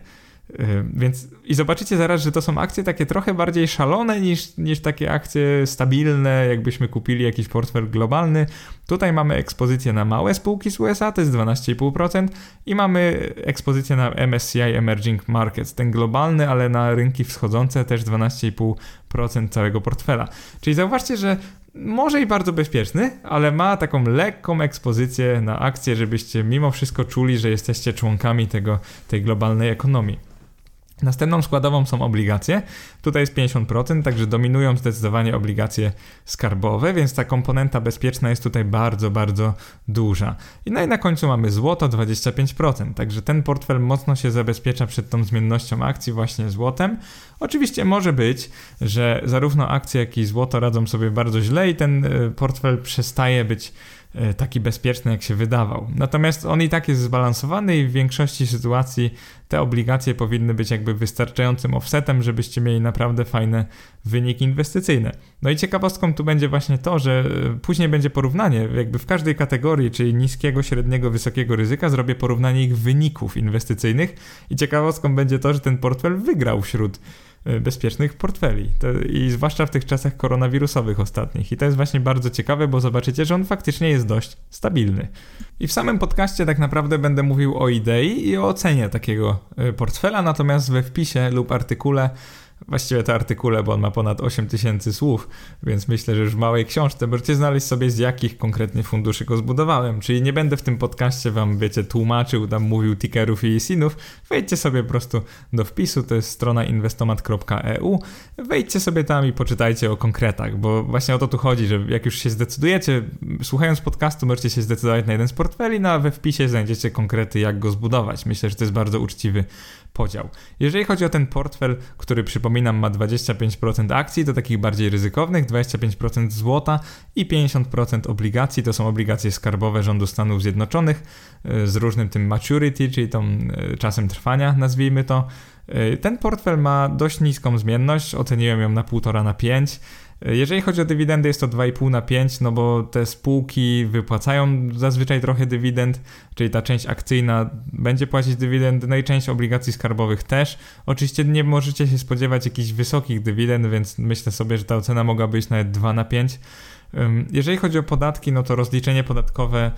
Więc i zobaczycie zaraz, że to są akcje takie trochę bardziej szalone niż takie akcje stabilne, jakbyśmy kupili jakiś portfel globalny. Tutaj mamy ekspozycję na małe spółki z USA, to jest 12,5% i mamy ekspozycję na MSCI Emerging Markets, ten globalny, ale na rynki wschodzące też 12,5% całego portfela. Czyli zauważcie, że może i bardzo bezpieczny, ale ma taką lekką ekspozycję na akcje, żebyście mimo wszystko czuli, że jesteście członkami tej globalnej ekonomii. Następną składową są obligacje, tutaj jest 50%, także dominują zdecydowanie obligacje skarbowe, więc ta komponenta bezpieczna jest tutaj bardzo, bardzo duża. I na końcu mamy złoto 25%, także ten portfel mocno się zabezpiecza przed tą zmiennością akcji właśnie złotem. Oczywiście może być, że zarówno akcje, jak i złoto radzą sobie bardzo źle i ten portfel przestaje być taki bezpieczny, jak się wydawał. Natomiast on i tak jest zbalansowany i w większości sytuacji te obligacje powinny być jakby wystarczającym offsetem, żebyście mieli naprawdę fajne wyniki inwestycyjne. No i ciekawostką tu będzie właśnie to, że później będzie porównanie, jakby w każdej kategorii, czyli niskiego, średniego, wysokiego ryzyka, zrobię porównanie ich wyników inwestycyjnych i ciekawostką będzie to, że ten portfel wygrał wśród bezpiecznych portfeli i zwłaszcza w tych czasach koronawirusowych ostatnich i to jest właśnie bardzo ciekawe, bo zobaczycie, że on faktycznie jest dość stabilny. I w samym podcaście tak naprawdę będę mówił o idei i o ocenie takiego portfela, natomiast we wpisie lub artykule Właściwie to artykule, bo on ma ponad 8000 słów, więc myślę, że już w małej książce możecie znaleźć sobie, z jakich konkretnie funduszy go zbudowałem. Czyli nie będę w tym podcaście wam, wiecie, tłumaczył, tam mówił tickerów i sinów. Wejdźcie sobie po prostu do wpisu, to jest strona inwestomat.eu. Wejdźcie sobie tam i poczytajcie o konkretach, bo właśnie o to tu chodzi, że jak już się zdecydujecie, słuchając podcastu możecie się zdecydować na jeden z portfeli, no a we wpisie znajdziecie konkrety, jak go zbudować. Myślę, że to jest bardzo uczciwy podział. Jeżeli chodzi o ten portfel, który przypominam ma 25% akcji, to takich bardziej ryzykownych, 25% złota i 50% obligacji, to są obligacje skarbowe rządu Stanów Zjednoczonych z różnym tym maturity, czyli tą czasem trwania, nazwijmy to. Ten portfel ma dość niską zmienność, oceniłem ją na 1,5 na 5. Jeżeli chodzi o dywidendy, jest to 2,5 na 5, no bo te spółki wypłacają zazwyczaj trochę dywidend, czyli ta część akcyjna będzie płacić dywidendy, no i część obligacji skarbowych też. Oczywiście nie możecie się spodziewać jakichś wysokich dywidend, więc myślę sobie, że ta ocena mogłaby być nawet 2 na 5. Jeżeli chodzi o podatki, no to rozliczenie podatkowe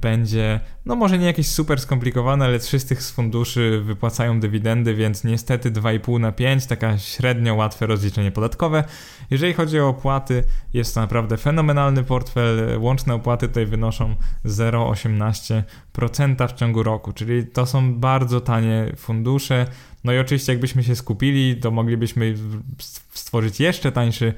będzie, no może nie jakieś super skomplikowane, ale 3 z tych funduszy wypłacają dywidendy, więc niestety 2,5 na 5, taka średnio łatwe rozliczenie podatkowe. Jeżeli chodzi o opłaty, jest to naprawdę fenomenalny portfel, łączne opłaty tutaj wynoszą 0,18% w ciągu roku, czyli to są bardzo tanie fundusze. No i oczywiście jakbyśmy się skupili, to moglibyśmy stworzyć jeszcze tańszy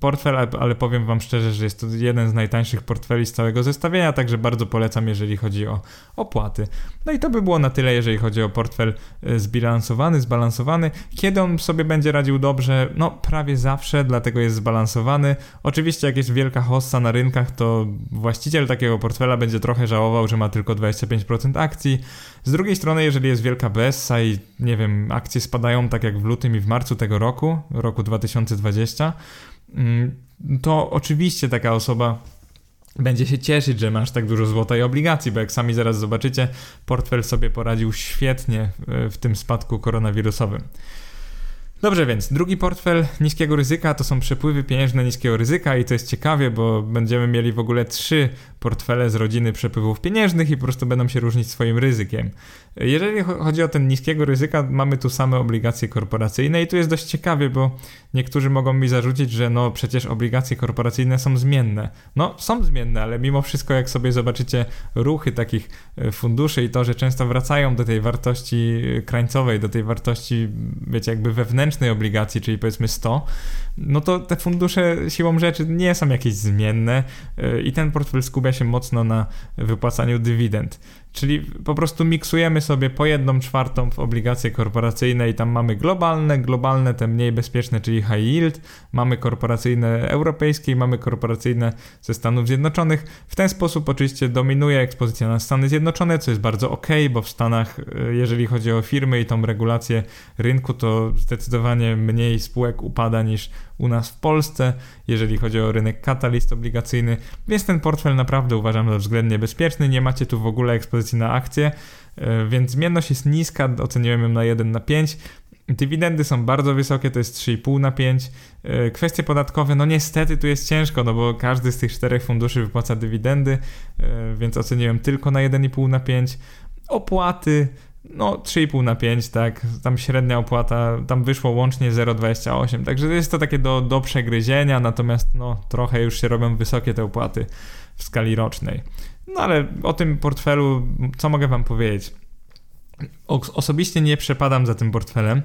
portfel, ale powiem wam szczerze, że jest to jeden z najtańszych portfeli z całego zestawienia, także bardzo polecam, jeżeli chodzi o opłaty. No i to by było na tyle, jeżeli chodzi o portfel zbilansowany, zbalansowany. Kiedy on sobie będzie radził dobrze? No prawie zawsze, dlatego jest zbalansowany. Oczywiście jak jest wielka hossa na rynkach, to właściciel takiego portfela będzie trochę żałował, że ma tylko 25% akcji. Z drugiej strony, jeżeli jest wielka bessa i nie wiem, akcje spadają tak jak w lutym i w marcu tego roku, roku 2020, to oczywiście taka osoba będzie się cieszyć, że masz tak dużo złota i obligacji, bo jak sami zaraz zobaczycie, portfel sobie poradził świetnie w tym spadku koronawirusowym. Dobrze, więc drugi portfel niskiego ryzyka to są przepływy pieniężne niskiego ryzyka i to jest ciekawie, bo będziemy mieli w ogóle 3 portfele z rodziny przepływów pieniężnych i po prostu będą się różnić swoim ryzykiem. Jeżeli chodzi o ten niskiego ryzyka, mamy tu same obligacje korporacyjne i tu jest dość ciekawie, bo niektórzy mogą mi zarzucić, że no przecież obligacje korporacyjne są zmienne. No są zmienne, ale mimo wszystko jak sobie zobaczycie ruchy takich funduszy i to, że często wracają do tej wartości krańcowej, do tej wartości, wiecie, jakby wewnętrznej obligacji, czyli powiedzmy 100, no to te fundusze siłą rzeczy nie są jakieś zmienne i ten portfel skupia się mocno na wypłacaniu dywidend. Czyli po prostu miksujemy sobie po 1/4 w obligacje korporacyjne i tam mamy globalne te mniej bezpieczne, czyli high yield, mamy korporacyjne europejskie i mamy korporacyjne ze Stanów Zjednoczonych. W ten sposób oczywiście dominuje ekspozycja na Stany Zjednoczone, co jest bardzo okej, bo w Stanach, jeżeli chodzi o firmy i tą regulację rynku, to zdecydowanie mniej spółek upada niż u nas w Polsce, jeżeli chodzi o rynek katalist obligacyjny, więc ten portfel naprawdę uważam za względnie bezpieczny, nie macie tu w ogóle ekspozycji na akcje, więc zmienność jest niska, oceniłem ją na 1 na 5, dywidendy są bardzo wysokie, to jest 3,5 na 5, kwestie podatkowe, no niestety tu jest ciężko, no bo każdy z tych 4 funduszy wypłaca dywidendy, więc oceniłem tylko na 1,5 na 5, opłaty, no 3,5 na 5, tak, tam średnia opłata, tam wyszło łącznie 0,28, także jest to takie do przegryzienia, natomiast no trochę już się robią wysokie te opłaty w skali rocznej. No ale o tym portfelu, co mogę wam powiedzieć? Osobiście nie przepadam za tym portfelem.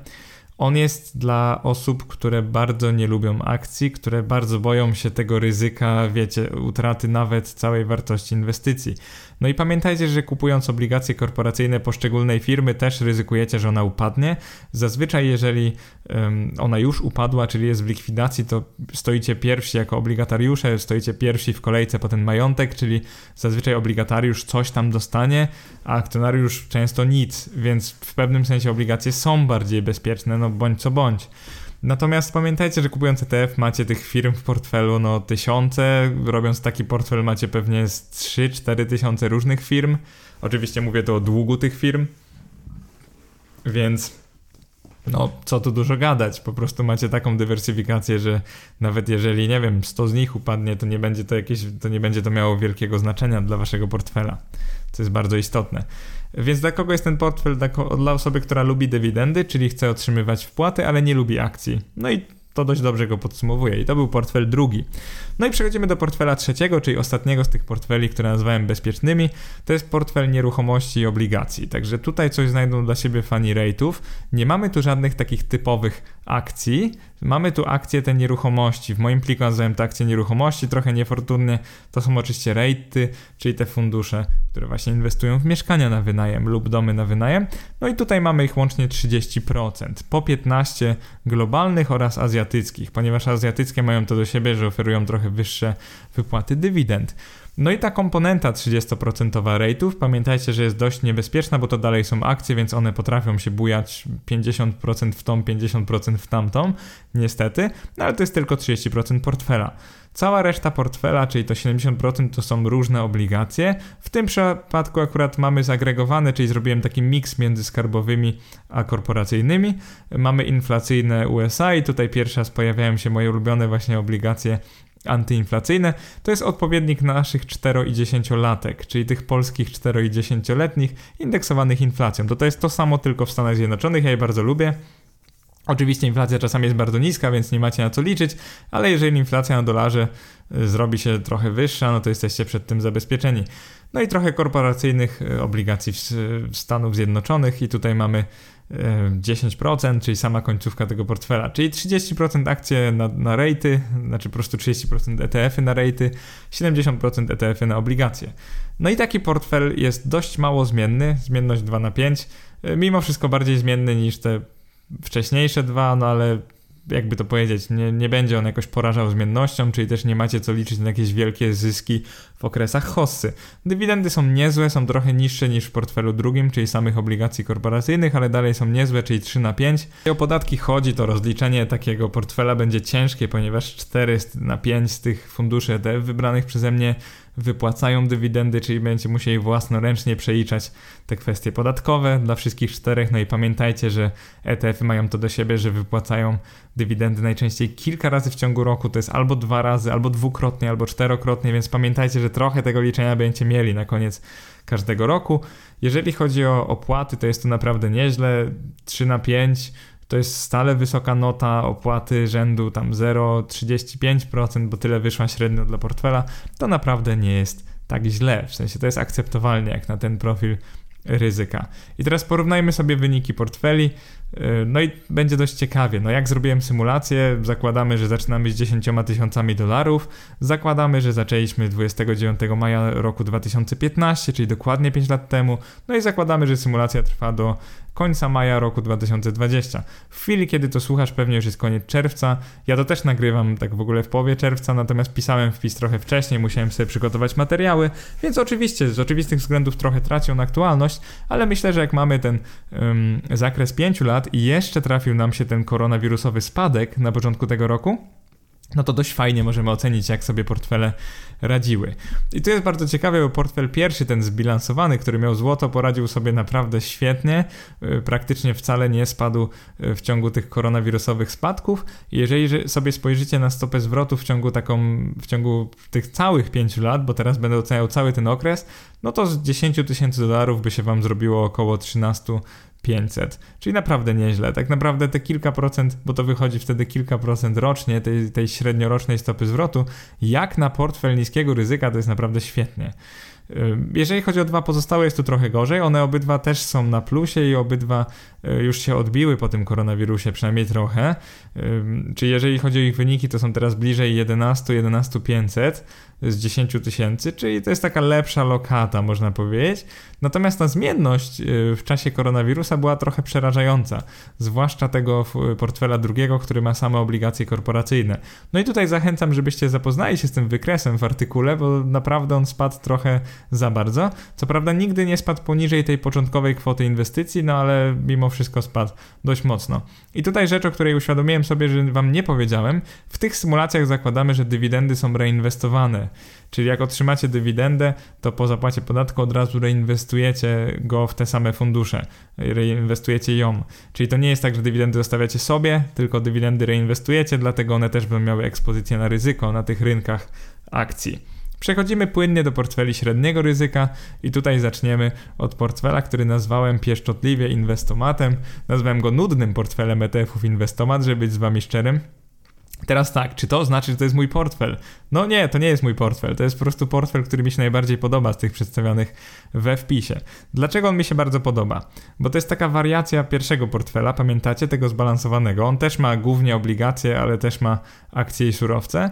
On jest dla osób, które bardzo nie lubią akcji, które bardzo boją się tego ryzyka, wiecie, utraty nawet całej wartości inwestycji. No i pamiętajcie, że kupując obligacje korporacyjne poszczególnej firmy też ryzykujecie, że ona upadnie. Zazwyczaj jeżeli ona już upadła, czyli jest w likwidacji, to stoicie pierwsi jako obligatariusze, stoicie pierwsi w kolejce po ten majątek, czyli zazwyczaj obligatariusz coś tam dostanie, a akcjonariusz często nic, więc w pewnym sensie obligacje są bardziej bezpieczne, no bądź co bądź. Natomiast pamiętajcie, że kupując ETF macie tych firm w portfelu no tysiące, robiąc taki portfel macie pewnie z 3-4 tysiące różnych firm. Oczywiście mówię tu o długu tych firm, więc no co tu dużo gadać, po prostu macie taką dywersyfikację, że nawet jeżeli nie wiem, 100 z nich upadnie, to nie będzie to miało wielkiego znaczenia dla waszego portfela. co jest bardzo istotne. Więc dla kogo jest ten portfel? Dla osoby, która lubi dywidendy, czyli chce otrzymywać wpłaty, ale nie lubi akcji. No i to dość dobrze go podsumowuje i to był portfel drugi. No i przechodzimy do portfela trzeciego, czyli ostatniego z tych portfeli, które nazwałem bezpiecznymi. To jest portfel nieruchomości i obligacji. Także tutaj coś znajdą dla siebie fani rejtów. Nie mamy tu żadnych takich typowych akcji. Mamy tu akcje te nieruchomości. W moim pliku nazwałem to akcje nieruchomości, trochę niefortunnie. To są oczywiście rejty, czyli te fundusze, które właśnie inwestują w mieszkania na wynajem lub domy na wynajem. No i tutaj mamy ich łącznie 30%. Po 15 globalnych oraz azjatyckich, ponieważ azjatyckie mają to do siebie, że oferują trochę wyższe wypłaty dywidend. No i ta komponenta 30% rejtów, pamiętajcie, że jest dość niebezpieczna, bo to dalej są akcje, więc one potrafią się bujać 50% w tą, 50% w tamtą, niestety, no ale to jest tylko 30% portfela. Cała reszta portfela, czyli to 70%, to są różne obligacje. W tym przypadku akurat mamy zagregowane, czyli zrobiłem taki miks między skarbowymi a korporacyjnymi. Mamy inflacyjne USA i tutaj pierwsza pojawiają się moje ulubione właśnie obligacje antyinflacyjne. To jest odpowiednik naszych 4 i 10 latek, czyli tych polskich 4 i 10 letnich indeksowanych inflacją. To jest to samo tylko w Stanach Zjednoczonych, ja je bardzo lubię. Oczywiście inflacja czasami jest bardzo niska, więc nie macie na co liczyć, ale jeżeli inflacja na dolarze zrobi się trochę wyższa, no to jesteście przed tym zabezpieczeni. No i trochę korporacyjnych obligacji Stanów Zjednoczonych i tutaj mamy 10%, czyli sama końcówka tego portfela, czyli 30% akcje na rejty, znaczy po prostu 30% ETF-y na rejty, 70% ETF-y na obligacje. No i taki portfel jest dość mało zmienny, zmienność 2/5, mimo wszystko bardziej zmienny niż te wcześniejsze dwa, no ale jakby to powiedzieć, nie będzie on jakoś porażał zmiennością, czyli też nie macie co liczyć na jakieś wielkie zyski w okresach hossy. Dywidendy są niezłe, są trochę niższe niż w portfelu drugim, czyli samych obligacji korporacyjnych, ale dalej są niezłe, czyli 3/5. I o podatki chodzi, to rozliczenie takiego portfela będzie ciężkie, ponieważ 4/5 z tych funduszy ETF wybranych przeze mnie wypłacają dywidendy, czyli będziecie musieli własnoręcznie przeliczać te kwestie podatkowe dla wszystkich 4. No i pamiętajcie, że ETF-y mają to do siebie, że wypłacają dywidendy najczęściej kilka razy w ciągu roku, to jest albo 2 razy, albo 2-krotnie, albo 4-krotnie, więc pamiętajcie, że trochę tego liczenia będziecie mieli na koniec każdego roku. Jeżeli chodzi o opłaty, to jest to naprawdę nieźle, 3/5, to jest stale wysoka nota, opłaty rzędu tam 0,35%, bo tyle wyszła średnio dla portfela, to naprawdę nie jest tak źle, w sensie to jest akceptowalnie jak na ten profil ryzyka. I teraz porównajmy sobie wyniki portfeli, no i będzie dość ciekawie. No jak zrobiłem symulację, zakładamy, że zaczynamy z 10 000 dolarów, zakładamy, że zaczęliśmy 29 maja roku 2015, czyli dokładnie 5 lat temu, no i zakładamy, że symulacja trwa do końca maja roku 2020. W chwili, kiedy to słuchasz, pewnie już jest koniec czerwca. Ja to też nagrywam tak w ogóle w połowie czerwca, natomiast pisałem wpis trochę wcześniej, musiałem sobie przygotować materiały, więc oczywiście z oczywistych względów trochę tracił na aktualność, ale myślę, że jak mamy ten zakres 5 lat i jeszcze trafił nam się ten koronawirusowy spadek na początku tego roku, no to dość fajnie możemy ocenić, jak sobie portfele radziły. I tu jest bardzo ciekawe, bo portfel pierwszy, ten zbilansowany, który miał złoto, poradził sobie naprawdę świetnie, praktycznie wcale nie spadł w ciągu tych koronawirusowych spadków. Jeżeli sobie spojrzycie na stopę zwrotu w ciągu tych całych 5 lat, bo teraz będę oceniał cały ten okres, no to z 10 000 dolarów by się wam zrobiło około 13 500, czyli naprawdę nieźle. Tak naprawdę te kilka procent, bo to wychodzi wtedy kilka procent rocznie tej średniorocznej stopy zwrotu, jak na portfel niskiego ryzyka to jest naprawdę świetnie. Jeżeli chodzi o dwa pozostałe, jest tu trochę gorzej, one obydwa też są na plusie i obydwa już się odbiły po tym koronawirusie, przynajmniej trochę. Czyli jeżeli chodzi o ich wyniki, to są teraz bliżej 11 500 z 10 000, czyli to jest taka lepsza lokata, można powiedzieć. Natomiast ta zmienność w czasie koronawirusa była trochę przerażająca, zwłaszcza tego portfela drugiego, który ma same obligacje korporacyjne. No i tutaj zachęcam, żebyście zapoznali się z tym wykresem w artykule, bo naprawdę on spadł trochę za bardzo. Co prawda nigdy nie spadł poniżej tej początkowej kwoty inwestycji, no ale mimo wszystko spadł dość mocno. I tutaj rzecz, o której uświadomiłem sobie, że wam nie powiedziałem. W tych symulacjach zakładamy, że dywidendy są reinwestowane. Czyli jak otrzymacie dywidendę, to po zapłacie podatku od razu reinwestujecie go w te same fundusze. Reinwestujecie ją. Czyli to nie jest tak, że dywidendy zostawiacie sobie, tylko dywidendy reinwestujecie, dlatego one też będą miały ekspozycję na ryzyko na tych rynkach akcji. Przechodzimy płynnie do portfeli średniego ryzyka i tutaj zaczniemy od portfela, który nazwałem pieszczotliwie Inwestomatem. Nazwałem go nudnym portfelem ETF-ów Inwestomat, żeby być z wami szczerym. Teraz tak, czy to znaczy, że to jest mój portfel? No nie, to nie jest mój portfel, to jest po prostu portfel, który mi się najbardziej podoba z tych przedstawionych we wpisie. Dlaczego on mi się bardzo podoba? Bo to jest taka wariacja pierwszego portfela, pamiętacie, tego zbalansowanego. On też ma głównie obligacje, ale też ma akcje i surowce.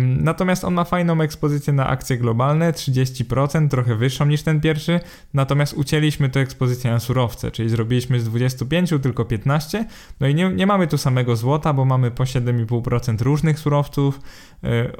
Natomiast on ma fajną ekspozycję na akcje globalne, 30%, trochę wyższą niż ten pierwszy, natomiast ucięliśmy tę ekspozycję na surowce, czyli zrobiliśmy z 25 tylko 15, no i nie mamy tu samego złota, bo mamy po 7,5% różnych surowców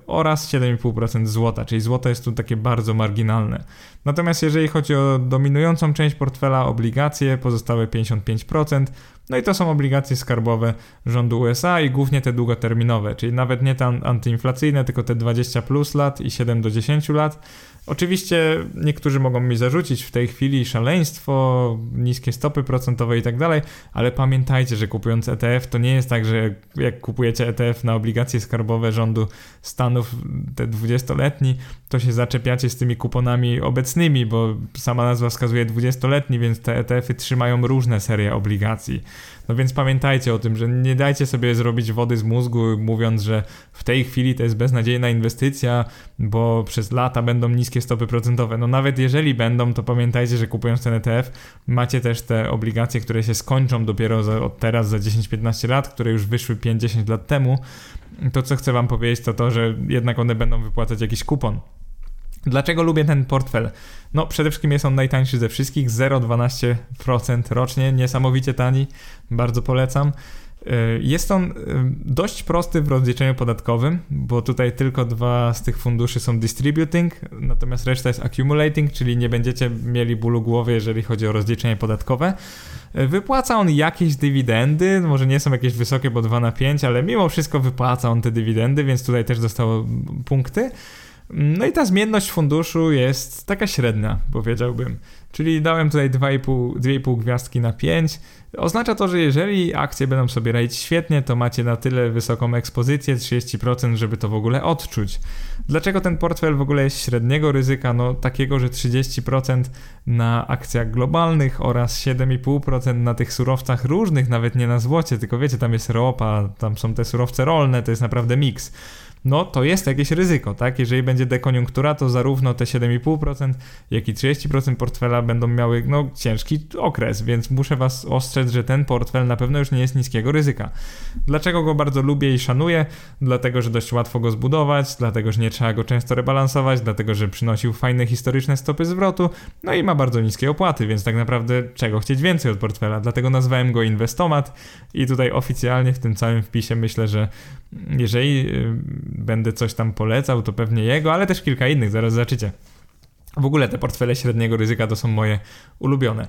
oraz 7,5% złota, czyli złoto jest tu takie bardzo marginalne. Natomiast jeżeli chodzi o dominującą część portfela, obligacje, pozostałe 55%, no i to są obligacje skarbowe rządu USA i głównie te długoterminowe, czyli nawet nie te antyinflacyjne, tylko te 20+ lat i 7 do 10 lat. Oczywiście niektórzy mogą mi zarzucić w tej chwili szaleństwo, niskie stopy procentowe i tak dalej, ale pamiętajcie, że kupując ETF to nie jest tak, że jak kupujecie ETF na obligacje skarbowe rządu Stanów, te 20-letni, to się zaczepiacie z tymi kuponami obecnymi, bo sama nazwa wskazuje 20-letni, więc te ETF-y trzymają różne serie obligacji. No więc pamiętajcie o tym, że nie dajcie sobie zrobić wody z mózgu, mówiąc, że w tej chwili to jest beznadziejna inwestycja, bo przez lata będą niskie stopy procentowe. No nawet jeżeli będą, to pamiętajcie, że kupując ten ETF macie też te obligacje, które się skończą dopiero od teraz za 10-15 lat, które już wyszły 5-10 lat temu. To co chcę wam powiedzieć to to, że jednak one będą wypłacać jakiś kupon. Dlaczego lubię ten portfel? No przede wszystkim jest on najtańszy ze wszystkich, 0,12% rocznie, niesamowicie tani, bardzo polecam. Jest on dość prosty w rozliczeniu podatkowym, bo tutaj tylko dwa z tych funduszy są distributing, natomiast reszta jest accumulating, czyli nie będziecie mieli bólu głowy, jeżeli chodzi o rozliczenie podatkowe. Wypłaca on jakieś dywidendy, może nie są jakieś wysokie, bo 2/5, ale mimo wszystko wypłaca on te dywidendy, więc tutaj też dostało punkty. No i ta zmienność funduszu jest taka średnia, powiedziałbym. Czyli dałem tutaj 2,5 gwiazdki na 5. Oznacza to, że jeżeli akcje będą sobie radzić świetnie, to macie na tyle wysoką ekspozycję, 30%, żeby to w ogóle odczuć. Dlaczego ten portfel w ogóle jest średniego ryzyka? No takiego, że 30% na akcjach globalnych oraz 7,5% na tych surowcach różnych, nawet nie na złocie, tylko wiecie, tam jest ropa, tam są te surowce rolne, to jest naprawdę miks. No to jest jakieś ryzyko, tak? Jeżeli będzie dekoniunktura, to zarówno te 7,5%, jak i 30% portfela będą miały ciężki okres, więc muszę was ostrzec, że ten portfel na pewno już nie jest niskiego ryzyka. Dlaczego go bardzo lubię i szanuję? Dlatego, że dość łatwo go zbudować, dlatego, że nie trzeba go często rebalansować, dlatego, że przynosił fajne historyczne stopy zwrotu, no i ma bardzo niskie opłaty, więc tak naprawdę czego chcieć więcej od portfela, dlatego nazwałem go Inwestomat i tutaj oficjalnie w tym całym wpisie myślę, że jeżeli będę coś tam polecał, to pewnie jego, ale też kilka innych, zaraz zobaczycie. W ogóle te portfele średniego ryzyka to są moje ulubione.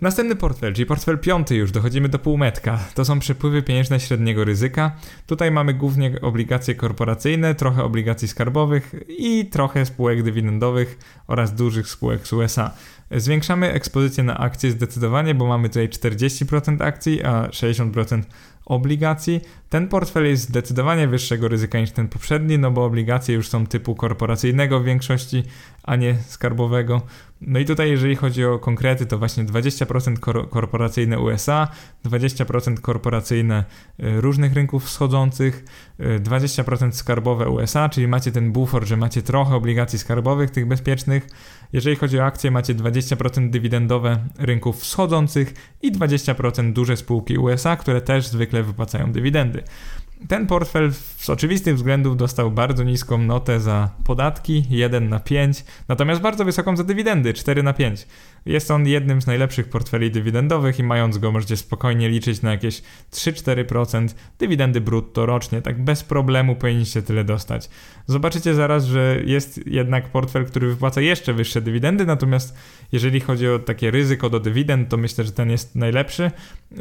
Następny portfel, czyli portfel piąty już, dochodzimy do półmetka. To są przepływy pieniężne średniego ryzyka. Tutaj mamy głównie obligacje korporacyjne, trochę obligacji skarbowych i trochę spółek dywidendowych oraz dużych spółek z USA. Zwiększamy ekspozycję na akcje zdecydowanie, bo mamy tutaj 40% akcji, a 60% obligacji. Ten portfel jest zdecydowanie wyższego ryzyka niż ten poprzedni, no bo obligacje już są typu korporacyjnego w większości, a nie skarbowego. No i tutaj jeżeli chodzi o konkrety, to właśnie 20% korporacyjne USA, 20% korporacyjne różnych rynków wschodzących, 20% skarbowe USA, czyli macie ten bufor, że macie trochę obligacji skarbowych, tych bezpiecznych. Jeżeli chodzi o akcje, macie 20% dywidendowe rynków wschodzących i 20% duże spółki USA, które też zwykle wypłacają dywidendy. Ten portfel z oczywistych względów dostał bardzo niską notę za podatki, 1/5, natomiast bardzo wysoką za dywidendy, 4/5. Jest on jednym z najlepszych portfeli dywidendowych i mając go możecie spokojnie liczyć na jakieś 3-4% dywidendy brutto rocznie, tak bez problemu powinniście tyle dostać. Zobaczycie zaraz, że jest jednak portfel, który wypłaca jeszcze wyższe dywidendy, natomiast jeżeli chodzi o takie ryzyko do dywidend, to myślę, że ten jest najlepszy.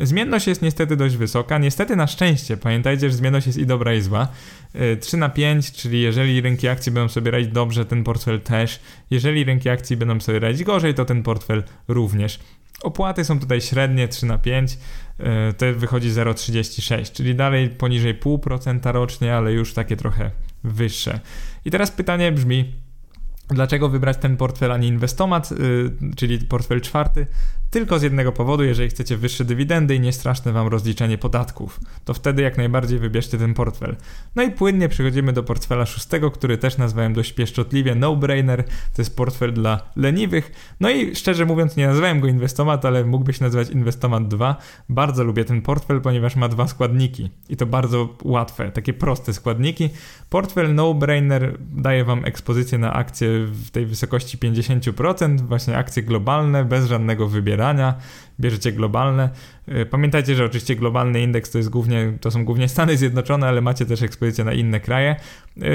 Zmienność jest niestety dość wysoka, niestety na szczęście, pamiętajcie, że zmienność jest i dobra i zła. 3/5, czyli jeżeli rynki akcji będą sobie radzić dobrze, ten portfel też. Jeżeli rynki akcji będą sobie radzić gorzej, to ten portfel również. Opłaty są tutaj średnie 3/5, to wychodzi 0,36, czyli dalej poniżej 0,5% rocznie, ale już takie trochę wyższe. I teraz pytanie brzmi, dlaczego wybrać ten portfel, a nie Inwestomat, czyli portfel czwarty? Tylko z jednego powodu, jeżeli chcecie wyższe dywidendy i niestraszne wam rozliczenie podatków, to wtedy jak najbardziej wybierzcie ten portfel. No i płynnie przechodzimy do portfela szóstego, który też nazwałem dość pieszczotliwie no-brainer, to jest portfel dla leniwych. No i szczerze mówiąc nie nazwałem go Inwestomat, ale mógłby się nazywać Inwestomat 2. Bardzo lubię ten portfel, ponieważ ma 2 składniki i to bardzo łatwe, takie proste składniki. Portfel no-brainer daje wam ekspozycję na akcje w tej wysokości 50%, właśnie akcje globalne, bez żadnego wybierania. Bierzecie globalne. Pamiętajcie, że oczywiście globalny indeks to są głównie Stany Zjednoczone, ale macie też ekspozycję na inne kraje.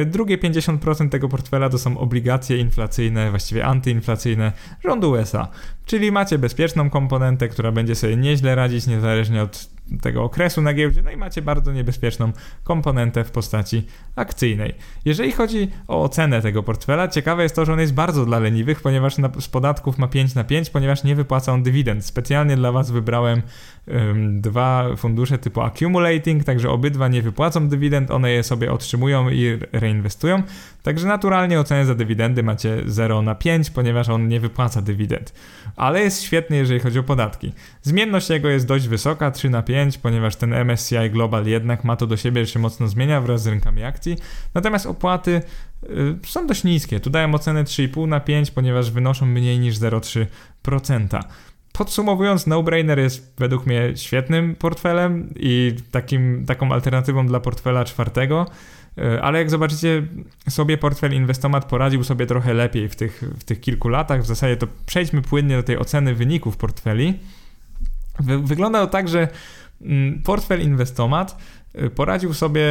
Drugie 50% tego portfela to są obligacje inflacyjne, właściwie antyinflacyjne rządu USA. Czyli macie bezpieczną komponentę, która będzie sobie nieźle radzić niezależnie od tego okresu na giełdzie, no i macie bardzo niebezpieczną komponentę w postaci akcyjnej. Jeżeli chodzi o ocenę tego portfela, ciekawe jest to, że on jest bardzo dla leniwych, ponieważ z podatków ma 5/5, ponieważ nie wypłaca on dywidend. Specjalnie dla was wybrałem 2 fundusze typu accumulating, także obydwa nie wypłacą dywidend, one je sobie otrzymują i reinwestują, także naturalnie ocenę za dywidendy macie 0/5, ponieważ on nie wypłaca dywidend, ale jest świetny, jeżeli chodzi o podatki. Zmienność jego jest dość wysoka, 3/5, ponieważ ten MSCI Global jednak ma to do siebie, że się mocno zmienia wraz z rynkami akcji, natomiast opłaty są dość niskie, tu dają ocenę 3,5/5, ponieważ wynoszą mniej niż 0,3%. Podsumowując, no-brainer jest według mnie świetnym portfelem i taką alternatywą dla portfela czwartego, ale jak zobaczycie sobie, portfel Inwestomat poradził sobie trochę lepiej w tych kilku latach. W zasadzie to przejdźmy płynnie do tej oceny wyników portfeli. Wygląda to tak, że portfel Inwestomat poradził sobie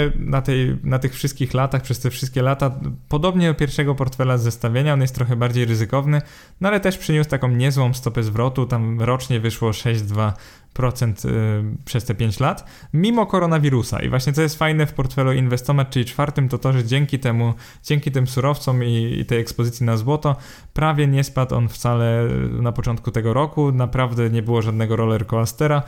na tych wszystkich latach, przez te wszystkie lata, podobnie do pierwszego portfela z zestawienia, on jest trochę bardziej ryzykowny, no ale też przyniósł taką niezłą stopę zwrotu, tam rocznie wyszło 6,2% przez te 5 lat, mimo koronawirusa. I właśnie co jest fajne w portfelu Inwestomat, czyli czwartym, to to, że dzięki tym surowcom i tej ekspozycji na złoto prawie nie spadł on wcale na początku tego roku, naprawdę nie było żadnego rollercoastera,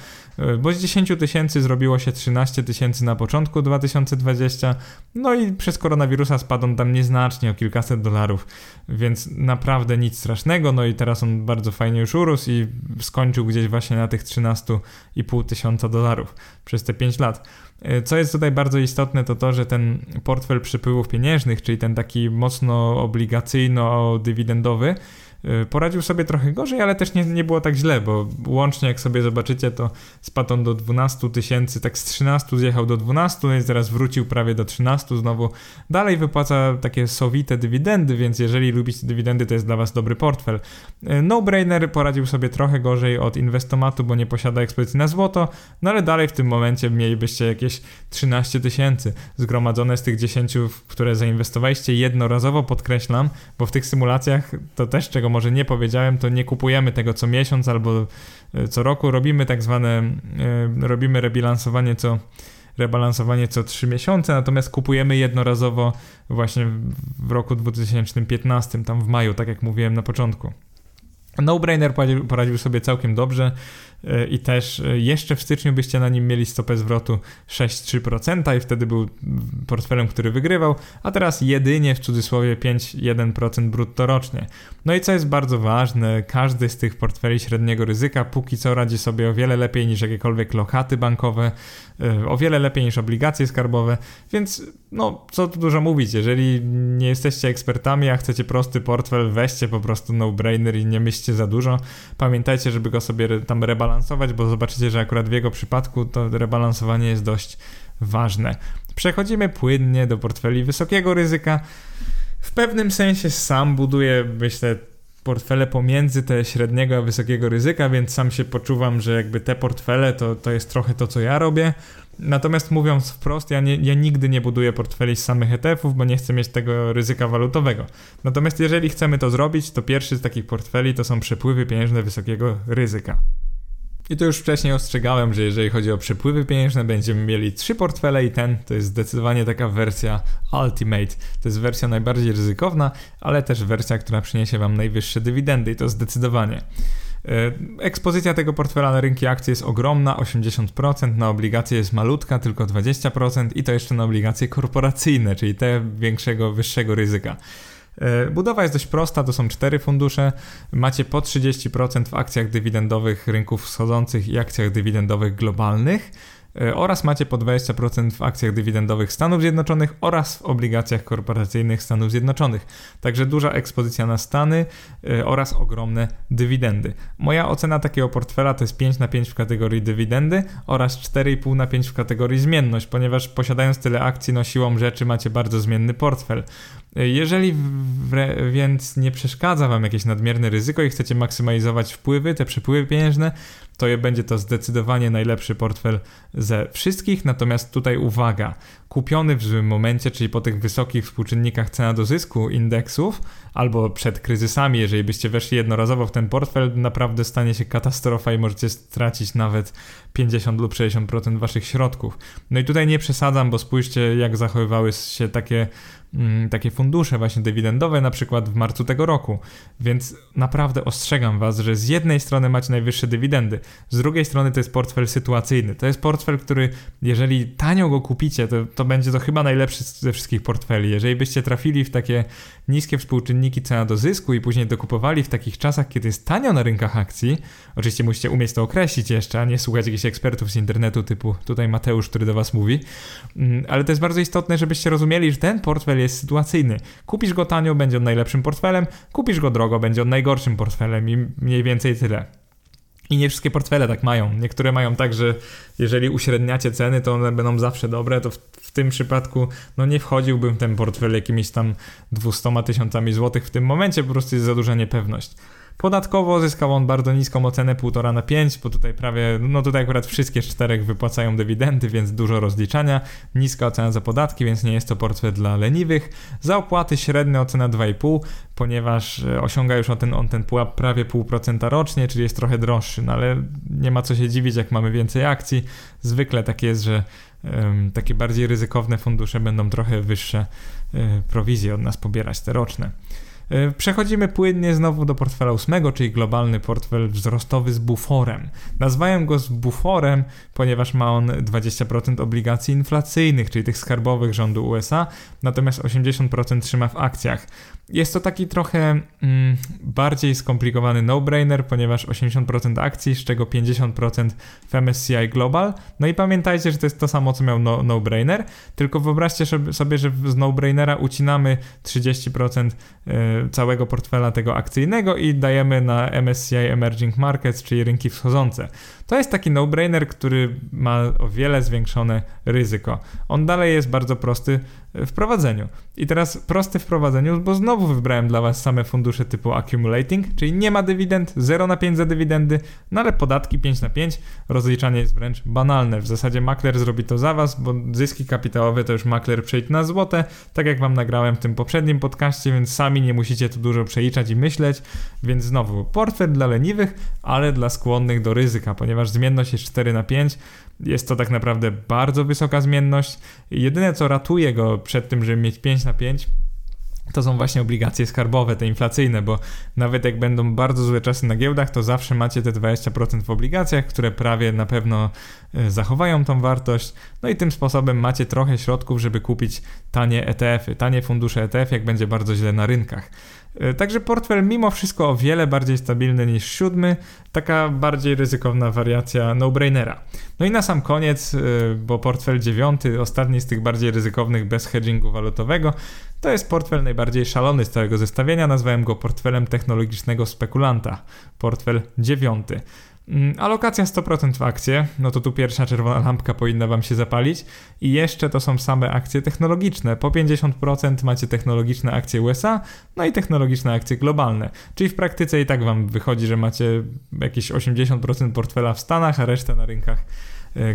bo z 10 000 zrobiło się 13 000 na początku 2020, no i przez koronawirusa spadł on tam nieznacznie, o kilkaset dolarów, więc naprawdę nic strasznego, no i teraz on bardzo fajnie już urósł i skończył gdzieś właśnie na tych 13,5 tysiąca dolarów przez te 5 lat. Co jest tutaj bardzo istotne, to to, że ten portfel przepływów pieniężnych, czyli ten taki mocno obligacyjno-dywidendowy, poradził sobie trochę gorzej, ale też nie było tak źle, bo łącznie jak sobie zobaczycie, to spadł on do 12 000, tak z 13 zjechał do 12, no i zaraz wrócił prawie do 13 znowu. Dalej wypłaca takie sowite dywidendy, więc jeżeli lubicie dywidendy, to jest dla was dobry portfel. No-brainer poradził sobie trochę gorzej od Inwestomatu, bo nie posiada ekspozycji na złoto, no ale dalej w tym momencie mielibyście jakieś 13 000 zgromadzone z tych 10, które zainwestowaliście jednorazowo, podkreślam, bo w tych symulacjach to też, czego może nie powiedziałem, to nie kupujemy tego co miesiąc albo co roku, robimy tak zwane, rebalansowanie co 3 miesiące, natomiast kupujemy jednorazowo właśnie w roku 2015, tam w maju, tak jak mówiłem na początku. No-brainer poradził sobie całkiem dobrze i też jeszcze w styczniu byście na nim mieli stopę zwrotu 6,3% i wtedy był portfelem, który wygrywał, a teraz jedynie w cudzysłowie 5,1% brutto rocznie. No i co jest bardzo ważne, każdy z tych portfeli średniego ryzyka póki co radzi sobie o wiele lepiej niż jakiekolwiek lokaty bankowe, o wiele lepiej niż obligacje skarbowe, więc no co tu dużo mówić, jeżeli nie jesteście ekspertami, a chcecie prosty portfel, weźcie po prostu no-brainer i nie myślcie za dużo. Pamiętajcie, żeby go sobie tam rebalansować, bo zobaczycie, że akurat w jego przypadku to rebalansowanie jest dość ważne. Przechodzimy płynnie do portfeli wysokiego ryzyka. W pewnym sensie sam buduję, myślę, portfele pomiędzy te średniego a wysokiego ryzyka, więc sam się poczuwam, że jakby te portfele to jest trochę to, co ja robię. Natomiast mówiąc wprost, ja nigdy nie buduję portfeli z samych ETF-ów, bo nie chcę mieć tego ryzyka walutowego. Natomiast jeżeli chcemy to zrobić, to pierwszy z takich portfeli to są przepływy pieniężne wysokiego ryzyka. I to już wcześniej ostrzegałem, że jeżeli chodzi o przepływy pieniężne, będziemy mieli 3 portfele i ten to jest zdecydowanie taka wersja ultimate. To jest wersja najbardziej ryzykowna, ale też wersja, która przyniesie wam najwyższe dywidendy i to zdecydowanie. Ekspozycja tego portfela na rynki akcji jest ogromna, 80%, na obligacje jest malutka, tylko 20% i to jeszcze na obligacje korporacyjne, czyli te większego, wyższego ryzyka. Budowa jest dość prosta, to są 4 fundusze, macie po 30% w akcjach dywidendowych rynków wschodzących i akcjach dywidendowych globalnych oraz macie po 20% w akcjach dywidendowych Stanów Zjednoczonych oraz w obligacjach korporacyjnych Stanów Zjednoczonych. Także duża ekspozycja na Stany oraz ogromne dywidendy. Moja ocena takiego portfela to jest 5/5 w kategorii dywidendy oraz 4,5/5 w kategorii zmienność, ponieważ posiadając tyle akcji, no siłą rzeczy macie bardzo zmienny portfel. Jeżeli więc nie przeszkadza Wam jakieś nadmierne ryzyko i chcecie maksymalizować wpływy, te przepływy pieniężne, to będzie to zdecydowanie najlepszy portfel ze wszystkich. Natomiast tutaj uwaga, kupiony w złym momencie, czyli po tych wysokich współczynnikach cena do zysku indeksów albo przed kryzysami, jeżeli byście weszli jednorazowo w ten portfel, naprawdę stanie się katastrofa i możecie stracić nawet 50 lub 60% Waszych środków. No i tutaj nie przesadzam, bo spójrzcie, jak zachowywały się takie fundusze właśnie dywidendowe, na przykład w marcu tego roku. Więc naprawdę ostrzegam Was, że z jednej strony macie najwyższe dywidendy, z drugiej strony to jest portfel sytuacyjny. To jest portfel, który jeżeli tanio go kupicie, to będzie to chyba najlepszy ze wszystkich portfeli. Jeżeli byście trafili w takie niskie współczynniki cena do zysku i później dokupowali w takich czasach, kiedy jest tanio na rynkach akcji, oczywiście musicie umieć to określić jeszcze, a nie słuchać jakichś ekspertów z internetu typu tutaj Mateusz, który do Was mówi, ale to jest bardzo istotne, żebyście rozumieli, że ten portfel jest sytuacyjny. Kupisz go tanio, będzie on najlepszym portfelem, kupisz go drogo, będzie on najgorszym portfelem i mniej więcej tyle. I nie wszystkie portfele tak mają. Niektóre mają tak, że jeżeli uśredniacie ceny, to one będą zawsze dobre, to w tym przypadku no nie wchodziłbym w ten portfel jakimiś tam 200 000 złotych w tym momencie, po prostu jest za duża niepewność. Podatkowo zyskał on bardzo niską ocenę 1,5/5, bo tutaj prawie, tutaj akurat wszystkie 4 wypłacają dywidendy, więc dużo rozliczania, niska ocena za podatki, więc nie jest to portfel dla leniwych. Za opłaty średnia ocena 2,5, ponieważ osiąga już on ten pułap prawie 0,5% rocznie, czyli jest trochę droższy, no ale nie ma co się dziwić, jak mamy więcej akcji. Zwykle tak jest, że takie bardziej ryzykowne fundusze będą trochę wyższe prowizje od nas pobierać, te roczne. Przechodzimy płynnie znowu do portfela 8, czyli globalny portfel wzrostowy z buforem. Nazwałem go z buforem, ponieważ ma on 20% obligacji inflacyjnych, czyli tych skarbowych rządu USA, natomiast 80% trzyma w akcjach. Jest to taki trochę bardziej skomplikowany no-brainer, ponieważ 80% akcji, z czego 50% w MSCI Global. No i pamiętajcie, że to jest to samo, co miał no-brainer, tylko wyobraźcie sobie, że z no-brainera ucinamy 30% całego portfela tego akcyjnego i dajemy na MSCI Emerging Markets, czyli rynki wschodzące. To jest taki no-brainer, który ma o wiele zwiększone ryzyko. On dalej jest bardzo prosty w prowadzeniu. I teraz prosty w prowadzeniu, bo znowu wybrałem dla Was same fundusze typu accumulating, czyli nie ma dywidend, 0/5 za dywidendy, no ale podatki 5/5, rozliczanie jest wręcz banalne. W zasadzie makler zrobi to za Was, bo zyski kapitałowe to już makler przelicza na złote, tak jak Wam nagrałem w tym poprzednim podcaście, więc sami nie musicie tu dużo przeliczać i myśleć, więc znowu portfel dla leniwych, ale dla skłonnych do ryzyka, ponieważ zmienność jest 4/5, jest to tak naprawdę bardzo wysoka zmienność. Jedyne co ratuje go przed tym, żeby mieć 5/5, to są właśnie obligacje skarbowe, te inflacyjne, bo nawet jak będą bardzo złe czasy na giełdach, to zawsze macie te 20% w obligacjach, które prawie na pewno zachowają tą wartość. No i tym sposobem macie trochę środków, żeby kupić tanie ETF-y, tanie fundusze ETF, jak będzie bardzo źle na rynkach. Także portfel mimo wszystko o wiele bardziej stabilny niż 7, taka bardziej ryzykowna wariacja no-brainera. No i na sam koniec, bo portfel 9, ostatni z tych bardziej ryzykownych bez hedgingu walutowego, to jest portfel najbardziej szalony z całego zestawienia, nazwałem go portfelem technologicznego spekulanta, portfel 9. Alokacja 100% w akcje, no to tu pierwsza czerwona lampka powinna Wam się zapalić i jeszcze to są same akcje technologiczne, po 50% macie technologiczne akcje USA, no i technologiczne akcje globalne, czyli w praktyce i tak Wam wychodzi, że macie jakieś 80% portfela w Stanach, a resztę na rynkach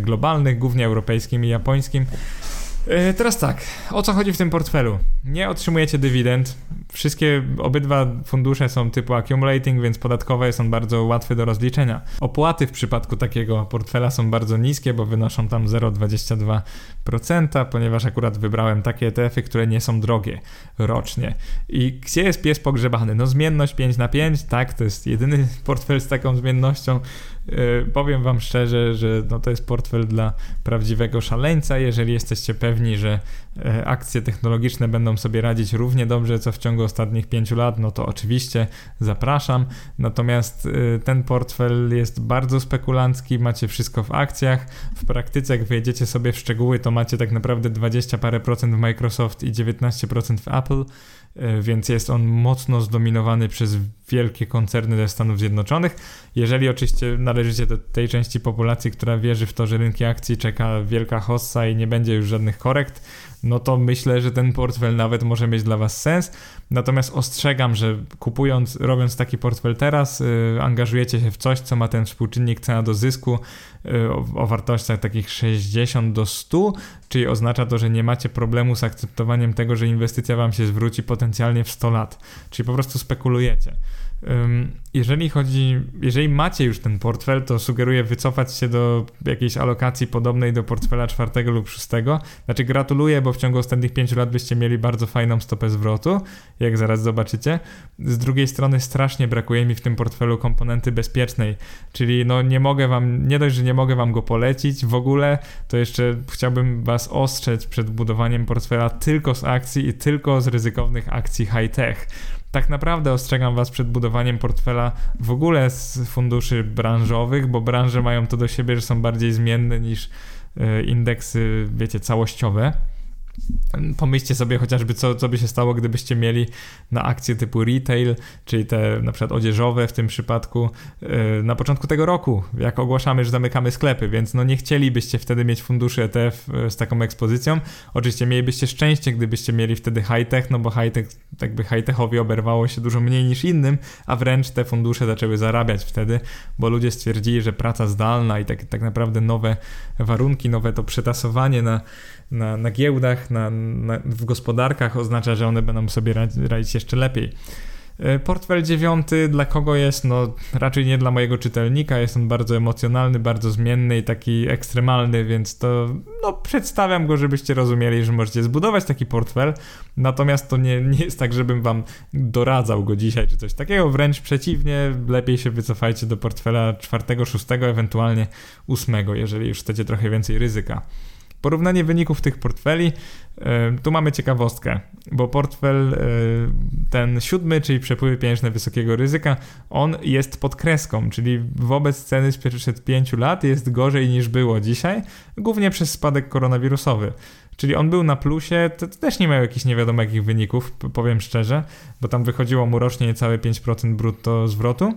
globalnych, głównie europejskim i japońskim. Teraz tak, o co chodzi w tym portfelu? Nie otrzymujecie dywidend. Wszystkie obydwa fundusze są typu accumulating, więc podatkowe są bardzo łatwe do rozliczenia. Opłaty w przypadku takiego portfela są bardzo niskie, bo wynoszą tam 0,22%, ponieważ akurat wybrałem takie ETF-y, które nie są drogie rocznie. I gdzie jest pies pogrzebany? No zmienność 5/5, tak, to jest jedyny portfel z taką zmiennością. Powiem wam szczerze, że no to jest portfel dla prawdziwego szaleńca. Jeżeli jesteście pewni, że akcje technologiczne będą sobie radzić równie dobrze, co w ciągu ostatnich 5 lat, no to oczywiście zapraszam. Natomiast ten portfel jest bardzo spekulancki, macie wszystko w akcjach. W praktyce, jak wejdziecie sobie w szczegóły, to macie tak naprawdę 20 parę procent w Microsoft i 19% w Apple, więc jest on mocno zdominowany przez wielkie koncerny ze Stanów Zjednoczonych. Jeżeli oczywiście należycie do tej części populacji, która wierzy w to, że rynki akcji czeka wielka hossa i nie będzie już żadnych korekt, no to myślę, że ten portfel nawet może mieć dla was sens. Natomiast ostrzegam, że robiąc taki portfel teraz, angażujecie się w coś, co ma ten współczynnik cena do zysku o wartościach takich 60-100, czyli oznacza to, że nie macie problemu z akceptowaniem tego, że inwestycja wam się zwróci potencjalnie w 100 lat. Czyli po prostu spekulujecie. Jeżeli macie już ten portfel, to sugeruję wycofać się do jakiejś alokacji podobnej do portfela 4. lub 6. Znaczy gratuluję, bo w ciągu ostatnich 5 lat byście mieli bardzo fajną stopę zwrotu, jak zaraz zobaczycie. Z drugiej strony strasznie brakuje mi w tym portfelu komponenty bezpiecznej, czyli no nie dość, że nie mogę wam go polecić w ogóle, to jeszcze chciałbym was ostrzec przed budowaniem portfela tylko z akcji i tylko z ryzykownych akcji high-tech. Tak naprawdę ostrzegam was przed budowaniem portfela w ogóle z funduszy branżowych, bo branże mają to do siebie, że są bardziej zmienne niż indeksy, wiecie, całościowe. Pomyślcie sobie chociażby, co by się stało, gdybyście mieli na akcje typu retail, czyli te na przykład odzieżowe w tym przypadku, na początku tego roku, jak ogłaszamy, że zamykamy sklepy, więc no nie chcielibyście wtedy mieć funduszy ETF z taką ekspozycją. Oczywiście mielibyście szczęście, gdybyście mieli wtedy high-tech, no bo high-techowi oberwało się dużo mniej niż innym, a wręcz te fundusze zaczęły zarabiać wtedy, bo ludzie stwierdzili, że praca zdalna i tak naprawdę nowe warunki, nowe to przetasowanie na giełdach, w gospodarkach oznacza, że one będą sobie radzić jeszcze lepiej. Portfel 9 dla kogo jest? No raczej nie dla mojego czytelnika, jest on bardzo emocjonalny, bardzo zmienny i taki ekstremalny, więc to no przedstawiam go, żebyście rozumieli, że możecie zbudować taki portfel, natomiast to nie jest tak, żebym wam doradzał go dzisiaj czy coś takiego, wręcz przeciwnie, lepiej się wycofajcie do portfela 4, 6, ewentualnie 8, jeżeli już chcecie trochę więcej ryzyka. Porównanie wyników tych portfeli, tu mamy ciekawostkę, bo portfel ten 7, czyli przepływy pieniężne wysokiego ryzyka, on jest pod kreską, czyli wobec ceny sprzed 5 lat jest gorzej niż było dzisiaj, głównie przez spadek koronawirusowy. Czyli on był na plusie, to też nie miał jakichś nie wiadomo jakich wyników, powiem szczerze, bo tam wychodziło mu rocznie niecałe 5% brutto zwrotu.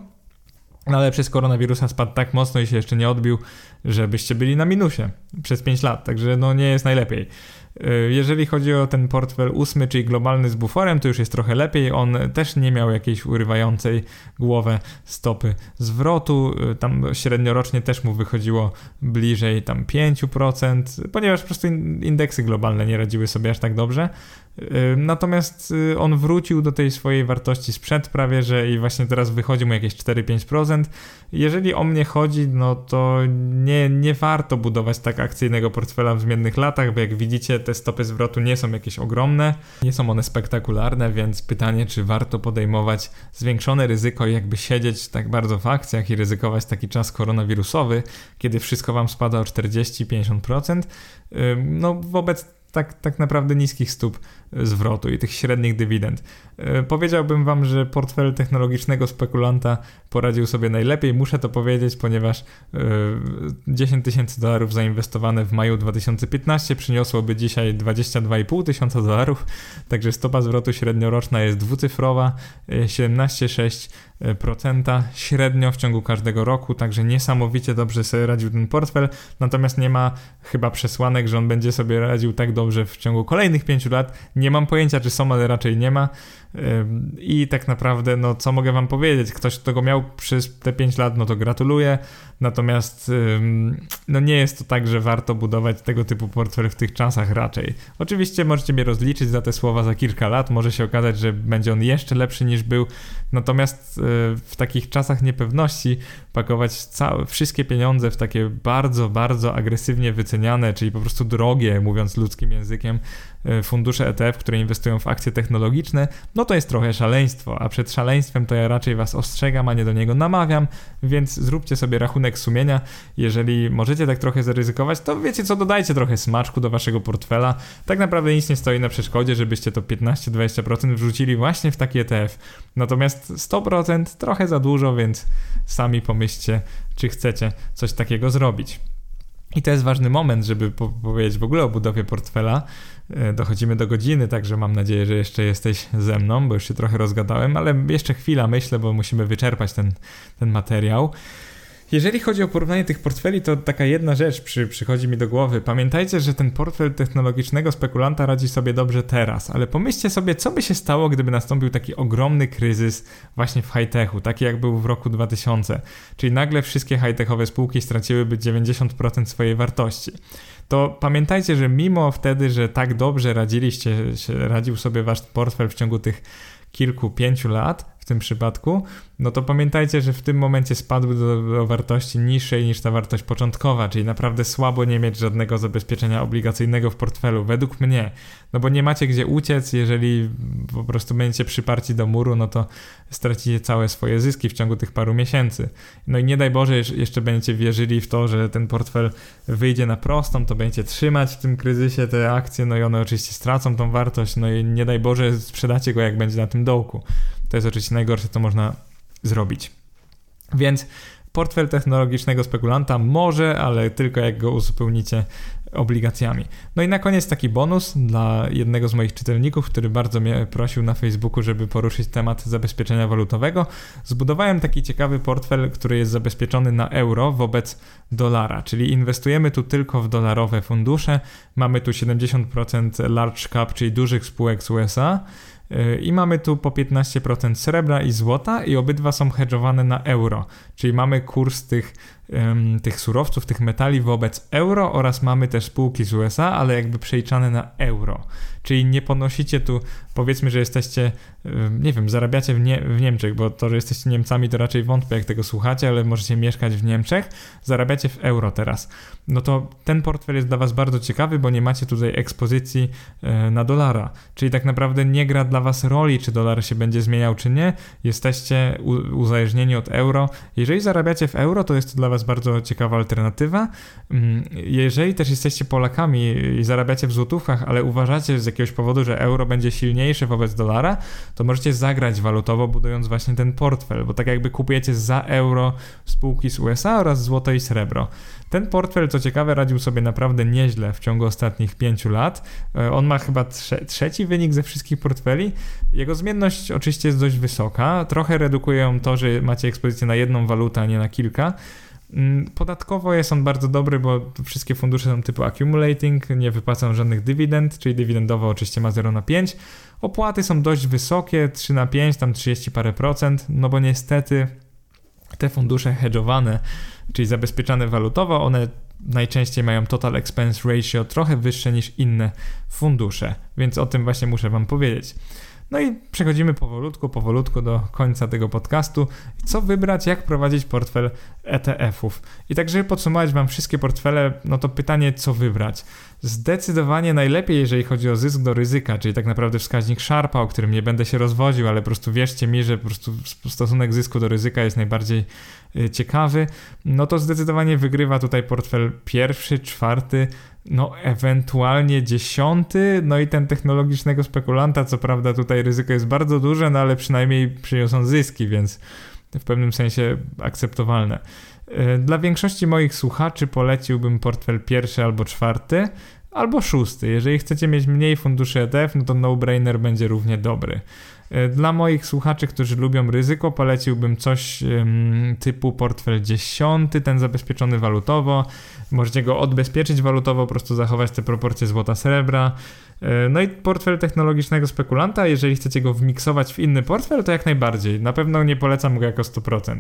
Ale przez koronawirusa spadł tak mocno i się jeszcze nie odbił, żebyście byli na minusie przez 5 lat, także no nie jest najlepiej. Jeżeli chodzi o ten portfel 8, czyli globalny z buforem, to już jest trochę lepiej, on też nie miał jakiejś urywającej głowę stopy zwrotu, tam średniorocznie też mu wychodziło bliżej tam 5%, ponieważ po prostu indeksy globalne nie radziły sobie aż tak dobrze. Natomiast on wrócił do tej swojej wartości sprzed prawie, że i właśnie teraz wychodzi mu jakieś 4-5%. Jeżeli o mnie chodzi, no to nie warto budować tak akcyjnego portfela w zmiennych latach, bo jak widzicie te stopy zwrotu nie są jakieś ogromne, nie są one spektakularne, więc pytanie, czy warto podejmować zwiększone ryzyko i jakby siedzieć tak bardzo w akcjach i ryzykować taki czas koronawirusowy, kiedy wszystko wam spada o 40-50%, no wobec tak naprawdę niskich stóp zwrotu i tych średnich dywidend. Powiedziałbym wam, że portfel technologicznego spekulanta poradził sobie najlepiej. Muszę to powiedzieć, ponieważ $10,000 zainwestowane w maju 2015 przyniosłoby dzisiaj $22,500, także stopa zwrotu średnioroczna jest dwucyfrowa, 17,6% średnio w ciągu każdego roku, także niesamowicie dobrze sobie radził ten portfel, natomiast nie ma chyba przesłanek, że on będzie sobie radził tak dobrze w ciągu kolejnych 5 lat. Nie mam pojęcia, czy są, ale raczej nie ma. I tak naprawdę, no co mogę wam powiedzieć, ktoś, kto go miał przez te 5 lat, no to gratuluję, natomiast no nie jest to tak, że warto budować tego typu portfel w tych czasach raczej. Oczywiście możecie mnie rozliczyć za te słowa za kilka lat, może się okazać, że będzie on jeszcze lepszy niż był, natomiast w takich czasach niepewności pakować wszystkie pieniądze w takie bardzo, bardzo agresywnie wyceniane, czyli po prostu drogie, mówiąc ludzkim językiem, fundusze ETF, które inwestują w akcje technologiczne, no to jest trochę szaleństwo, a przed szaleństwem to ja raczej was ostrzegam, a nie do niego namawiam, więc zróbcie sobie rachunek sumienia. Jeżeli możecie tak trochę zaryzykować, to wiecie co, dodajcie trochę smaczku do waszego portfela. Tak naprawdę nic nie stoi na przeszkodzie, żebyście to 15-20% wrzucili właśnie w taki ETF. Natomiast 100% trochę za dużo, więc sami pomyślcie, czy chcecie coś takiego zrobić. I to jest ważny moment, żeby powiedzieć w ogóle o budowie portfela. Dochodzimy do godziny, także mam nadzieję, że jeszcze jesteś ze mną, bo już się trochę rozgadałem, ale jeszcze chwila myślę, bo musimy wyczerpać ten materiał. Jeżeli chodzi o porównanie tych portfeli, to taka jedna rzecz przychodzi mi do głowy. Pamiętajcie, że ten portfel technologicznego spekulanta radzi sobie dobrze teraz, ale pomyślcie sobie, co by się stało, gdyby nastąpił taki ogromny kryzys właśnie w high-techu, taki jak był w roku 2000, czyli nagle wszystkie high-techowe spółki straciłyby 90% swojej wartości. To pamiętajcie, że mimo wtedy, że tak dobrze radził sobie wasz portfel w ciągu tych kilku, 5 lat w tym przypadku, no to pamiętajcie, że w tym momencie spadły do wartości niższej niż ta wartość początkowa, czyli naprawdę słabo nie mieć żadnego zabezpieczenia obligacyjnego w portfelu, według mnie, no bo nie macie gdzie uciec, jeżeli po prostu będziecie przyparci do muru, no to stracicie całe swoje zyski w ciągu tych paru miesięcy. No i nie daj Boże, jeszcze będziecie wierzyli w to, że ten portfel wyjdzie na prostą, to będziecie trzymać w tym kryzysie te akcje, no i one oczywiście stracą tą wartość, no i nie daj Boże, sprzedacie go, jak będzie na tym dołku. To jest oczywiście najgorsze, co można zrobić. Więc portfel technologicznego spekulanta może, ale tylko jak go uzupełnicie obligacjami. No i na koniec taki bonus dla jednego z moich czytelników, który bardzo mnie prosił na Facebooku, żeby poruszyć temat zabezpieczenia walutowego. Zbudowałem taki ciekawy portfel, który jest zabezpieczony na euro wobec dolara, czyli inwestujemy tu tylko w dolarowe fundusze. Mamy tu 70% large cap, czyli dużych spółek z USA. I mamy tu po 15% srebra i złota i obydwa są hedżowane na euro, czyli mamy kurs tych surowców, tych metali wobec euro oraz mamy też spółki z USA, ale jakby przeliczane na euro, czyli nie ponosicie tu, powiedzmy, że jesteście, nie wiem, zarabiacie w Niemczech, bo to, że jesteście Niemcami, to raczej wątpię, jak tego słuchacie, ale możecie mieszkać w Niemczech, zarabiacie w euro teraz. No to ten portfel jest dla was bardzo ciekawy, bo nie macie tutaj ekspozycji na dolara, czyli tak naprawdę nie gra dla was roli, czy dolar się będzie zmieniał, czy nie, jesteście uzależnieni od euro. Jeżeli zarabiacie w euro, to jest to dla was bardzo ciekawa alternatywa. Jeżeli też jesteście Polakami i zarabiacie w złotówkach, ale uważacie z jakiegoś powodu, że euro będzie silniejsze wobec dolara, to możecie zagrać walutowo, budując właśnie ten portfel, bo tak jakby kupujecie za euro spółki z USA oraz złoto i srebro. Ten portfel, co ciekawe, radził sobie naprawdę nieźle w ciągu ostatnich 5 lat. On ma chyba trzeci wynik ze wszystkich portfeli. Jego zmienność oczywiście jest dość wysoka. Trochę redukuje ją to, że macie ekspozycję na jedną walutę, a nie na kilka. Podatkowo jest on bardzo dobry, bo wszystkie fundusze są typu accumulating, nie wypłacą żadnych dywidend, czyli dywidendowo oczywiście ma 0/5. Opłaty są dość wysokie, 3/5, tam 30 parę procent, no bo niestety te fundusze hedżowane, czyli zabezpieczane walutowo, one najczęściej mają total expense ratio trochę wyższe niż inne fundusze, więc o tym właśnie muszę wam powiedzieć. No i przechodzimy powolutku do końca tego podcastu. Co wybrać, jak prowadzić portfel ETF-ów. I tak, żeby podsumować wam wszystkie portfele, no to pytanie, co wybrać. Zdecydowanie najlepiej, jeżeli chodzi o zysk do ryzyka, czyli tak naprawdę wskaźnik Sharpa, o którym nie będę się rozwodził, ale po prostu wierzcie mi, że po prostu stosunek zysku do ryzyka jest najbardziej ciekawy. No to zdecydowanie wygrywa tutaj portfel 1., 4, no ewentualnie 10, no i ten technologicznego spekulanta, co prawda tutaj ryzyko jest bardzo duże, no ale przynajmniej przyniosą zyski, więc w pewnym sensie akceptowalne. Dla większości moich słuchaczy poleciłbym portfel 1., 4., albo 6. Jeżeli chcecie mieć mniej funduszy ETF, no to no-brainer będzie równie dobry. Dla moich słuchaczy, którzy lubią ryzyko, poleciłbym coś typu portfel 10, ten zabezpieczony walutowo. Możecie go odbezpieczyć walutowo, po prostu zachować te proporcje złota-srebra. No i portfel technologicznego spekulanta, jeżeli chcecie go wmiksować w inny portfel, to jak najbardziej. Na pewno nie polecam go jako 100%.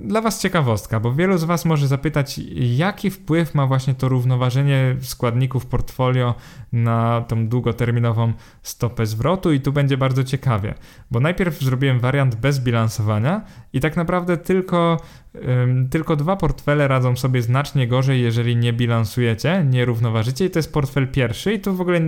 Dla Was ciekawostka, bo wielu z Was może zapytać, jaki wpływ ma właśnie to równoważenie składników portfolio na tą długoterminową stopę zwrotu, i tu będzie bardzo ciekawie, bo najpierw zrobiłem wariant bez bilansowania i tak naprawdę tylko dwa portfele radzą sobie znacznie gorzej, jeżeli nie bilansujecie, nie równoważycie, i to jest portfel pierwszy, i tu w ogóle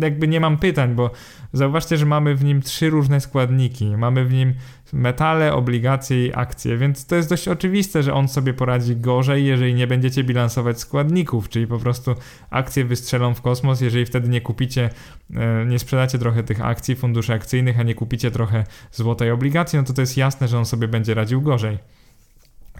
jakby nie mam pytań, bo zauważcie, że mamy w nim trzy różne składniki, mamy w nim metale, obligacje i akcje, więc to jest dość oczywiste, że on sobie poradzi gorzej, jeżeli nie będziecie bilansować składników, czyli po prostu akcje wystrzelą w kosmos, jeżeli wtedy nie kupicie, nie sprzedacie trochę tych akcji, funduszy akcyjnych, a nie kupicie trochę złota i obligacji, no to jest jasne, że on sobie będzie radził gorzej.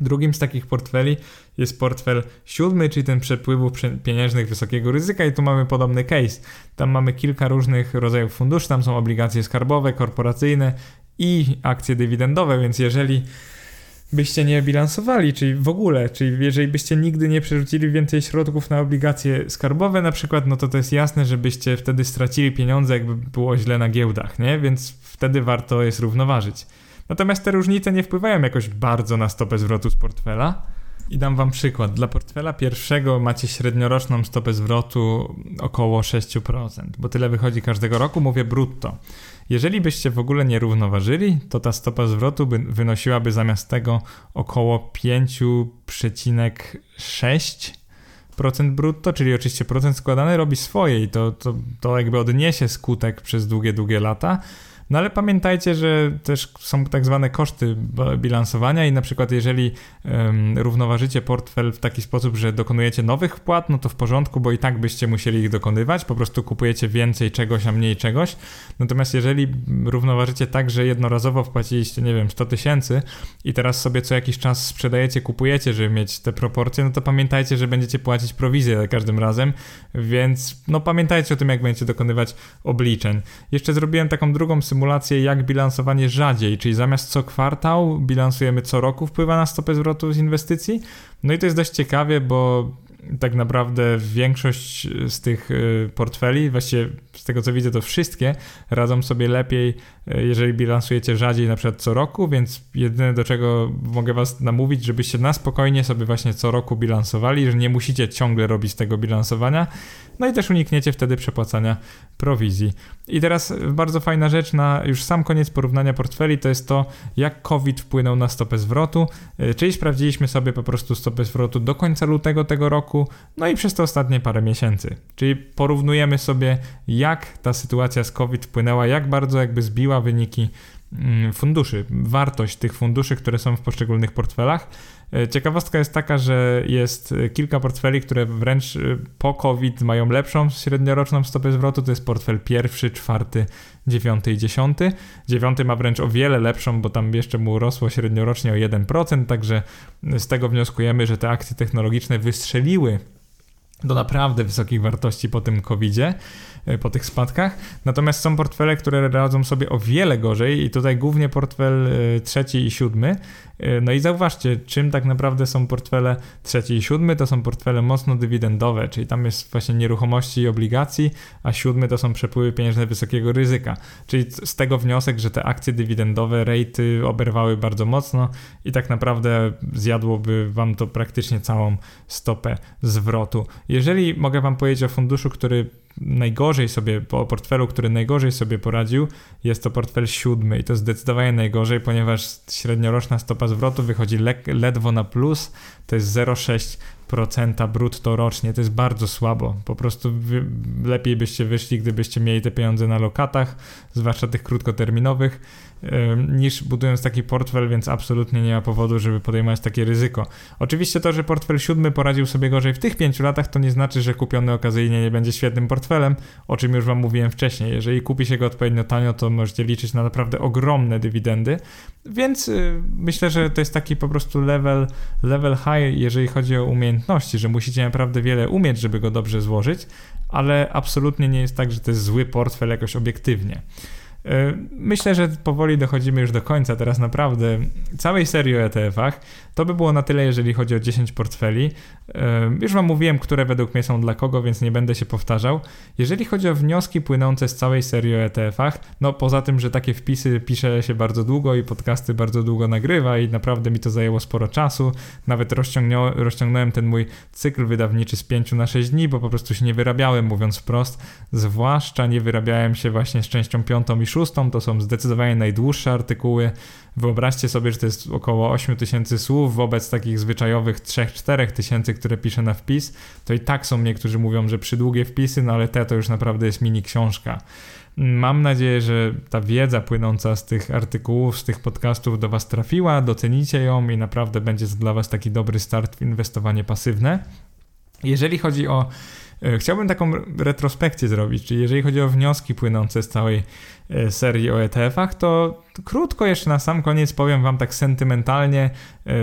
Drugim z takich portfeli jest portfel 7, czyli ten przepływów pieniężnych wysokiego ryzyka, i tu mamy podobny case. Tam mamy kilka różnych rodzajów funduszy, tam są obligacje skarbowe, korporacyjne i akcje dywidendowe, więc jeżeli byście nie bilansowali, czyli w ogóle, czyli jeżeli byście nigdy nie przerzucili więcej środków na obligacje skarbowe na przykład, no to jest jasne, że byście wtedy stracili pieniądze, jakby było źle na giełdach, nie? Więc wtedy warto jest równoważyć. Natomiast te różnice nie wpływają jakoś bardzo na stopę zwrotu z portfela. I dam Wam przykład. Dla portfela pierwszego macie średnioroczną stopę zwrotu około 6%, bo tyle wychodzi każdego roku, mówię brutto. Jeżeli byście w ogóle nie równoważyli, to ta stopa zwrotu wynosiłaby zamiast tego około 5,6% brutto, czyli oczywiście procent składany robi swoje i to jakby odniesie skutek przez długie lata. No ale pamiętajcie, że też są tak zwane koszty bilansowania i na przykład jeżeli równoważycie portfel w taki sposób, że dokonujecie nowych wpłat, no to w porządku, bo i tak byście musieli ich dokonywać, po prostu kupujecie więcej czegoś, a mniej czegoś. Natomiast jeżeli równoważycie tak, że jednorazowo wpłaciliście, nie wiem, 100 000 i teraz sobie co jakiś czas sprzedajecie, kupujecie, żeby mieć te proporcje, no to pamiętajcie, że będziecie płacić prowizję za każdym razem, więc no pamiętajcie o tym, jak będziecie dokonywać obliczeń. Jeszcze zrobiłem taką drugą symulację, jak bilansowanie rzadziej, czyli zamiast co kwartał bilansujemy co roku, wpływa na stopę zwrotu z inwestycji. No i to jest dość ciekawie, bo tak naprawdę większość z tych portfeli, właściwie z tego co widzę, to wszystkie radzą sobie lepiej, jeżeli bilansujecie rzadziej, na przykład co roku, więc jedyne, do czego mogę Was namówić, żebyście na spokojnie sobie właśnie co roku bilansowali, że nie musicie ciągle robić tego bilansowania, no i też unikniecie wtedy przepłacania prowizji. I teraz bardzo fajna rzecz na już sam koniec porównania portfeli, to jest to, jak COVID wpłynął na stopę zwrotu, czyli sprawdziliśmy sobie po prostu stopę zwrotu do końca lutego tego roku, no i przez te ostatnie parę miesięcy, czyli porównujemy sobie, jak ta sytuacja z COVID wpłynęła, jak bardzo jakby zbiła wyniki funduszy, wartość tych funduszy, które są w poszczególnych portfelach. Ciekawostka jest taka, że jest kilka portfeli, które wręcz po COVID mają lepszą średnioroczną stopę zwrotu, to jest portfel pierwszy, czwarty, 9 i 10. 9 ma wręcz o wiele lepszą, bo tam jeszcze mu rosło średniorocznie o 1%, także z tego wnioskujemy, że te akcje technologiczne wystrzeliły do naprawdę wysokich wartości po tym COVID-zie, po tych spadkach. Natomiast są portfele, które radzą sobie o wiele gorzej i tutaj głównie portfel 3 i 7. No i zauważcie, czym tak naprawdę są portfele 3 i 7, to są portfele mocno dywidendowe, czyli tam jest właśnie nieruchomości i obligacji, a 7 to są przepływy pieniężne wysokiego ryzyka. Czyli z tego wniosek, że te akcje dywidendowe, rejty oberwały bardzo mocno i tak naprawdę zjadłoby Wam to praktycznie całą stopę zwrotu. Jeżeli mogę Wam powiedzieć o funduszu, który najgorzej sobie, o portfelu, który najgorzej sobie poradził, jest to portfel 7 i to zdecydowanie najgorzej, ponieważ średnioroczna stopa zwrotu wychodzi ledwo na plus, to jest 0,6% brutto rocznie, to jest bardzo słabo, po prostu lepiej byście wyszli, gdybyście mieli te pieniądze na lokatach, zwłaszcza tych krótkoterminowych, niż budując taki portfel, więc absolutnie nie ma powodu, żeby podejmować takie ryzyko. Oczywiście to, że portfel 7 poradził sobie gorzej w tych 5 latach, to nie znaczy, że kupiony okazyjnie nie będzie świetnym portfelem, o czym już Wam mówiłem wcześniej. Jeżeli kupi się go odpowiednio tanio, to możecie liczyć na naprawdę ogromne dywidendy, więc myślę, że to jest taki po prostu level high, jeżeli chodzi o umiejętności, że musicie naprawdę wiele umieć, żeby go dobrze złożyć, ale absolutnie nie jest tak, że to jest zły portfel jakoś obiektywnie. Myślę, że powoli dochodzimy już do końca teraz naprawdę całej serii o ETF-ach. To by było na tyle, jeżeli chodzi o 10 portfeli. Już wam mówiłem, które według mnie są dla kogo, więc nie będę się powtarzał. Jeżeli chodzi o wnioski płynące z całej serii o ETF-ach, no poza tym, że takie wpisy pisze się bardzo długo i podcasty bardzo długo nagrywa i naprawdę mi to zajęło sporo czasu. Nawet rozciągnąłem ten mój cykl wydawniczy z 5 na 6 dni, bo po prostu się nie wyrabiałem, mówiąc wprost. Zwłaszcza nie wyrabiałem się właśnie z częścią 5 i 6. To są zdecydowanie najdłuższe artykuły. Wyobraźcie sobie, że to jest około 8000 słów wobec takich zwyczajowych 3-4 tysięcy, które piszę na wpis. To i tak są niektórzy mówią, że przydługie wpisy, no ale te to już naprawdę jest mini książka. Mam nadzieję, że ta wiedza płynąca z tych artykułów, z tych podcastów do was trafiła, docenicie ją i naprawdę będzie to dla was taki dobry start w inwestowanie pasywne. Jeżeli chodzi o... Chciałbym taką retrospekcję zrobić, czyli jeżeli chodzi o wnioski płynące z całej serii o ETF-ach, to krótko jeszcze na sam koniec powiem wam tak sentymentalnie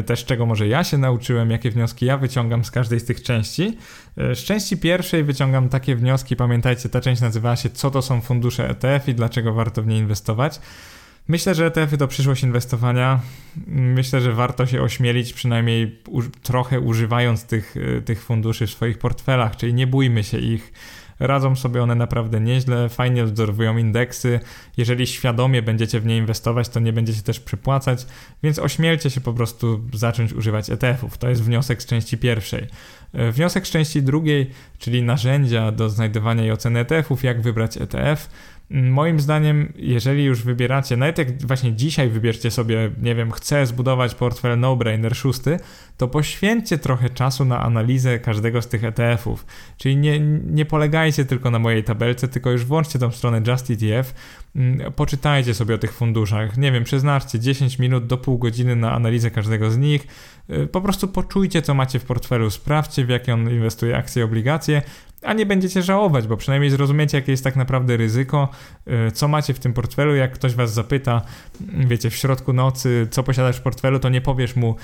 też, czego może ja się nauczyłem, jakie wnioski ja wyciągam z każdej z tych części. Z części pierwszej wyciągam takie wnioski, pamiętajcie, ta część nazywała się co to są fundusze ETF i dlaczego warto w nie inwestować. Myślę, że ETF-y to przyszłość inwestowania. Myślę, że warto się ośmielić, przynajmniej trochę używając tych funduszy w swoich portfelach, czyli nie bójmy się ich. Radzą sobie one naprawdę nieźle, fajnie wzorują indeksy. Jeżeli świadomie będziecie w nie inwestować, to nie będziecie też przypłacać, więc ośmielcie się po prostu zacząć używać ETF-ów. To jest wniosek z części pierwszej. Wniosek z części drugiej, czyli narzędzia do znajdowania i oceny ETF-ów, jak wybrać ETF. Moim zdaniem, jeżeli już wybieracie, nawet jak właśnie dzisiaj wybierzcie sobie, nie wiem, chcę zbudować portfel no-brainer 6, to poświęćcie trochę czasu na analizę każdego z tych ETF-ów. Czyli nie polegajcie tylko na mojej tabelce, tylko już włączcie tą stronę JustETF, poczytajcie sobie o tych funduszach, nie wiem, przeznaczcie 10 minut do pół godziny na analizę każdego z nich, po prostu poczujcie, co macie w portfelu, sprawdźcie, w jakie on inwestuje akcje, obligacje, a nie będziecie żałować, bo przynajmniej zrozumiecie, jakie jest tak naprawdę ryzyko, co macie w tym portfelu. Jak ktoś was zapyta, wiecie, w środku nocy, co posiadasz w portfelu, to nie powiesz mu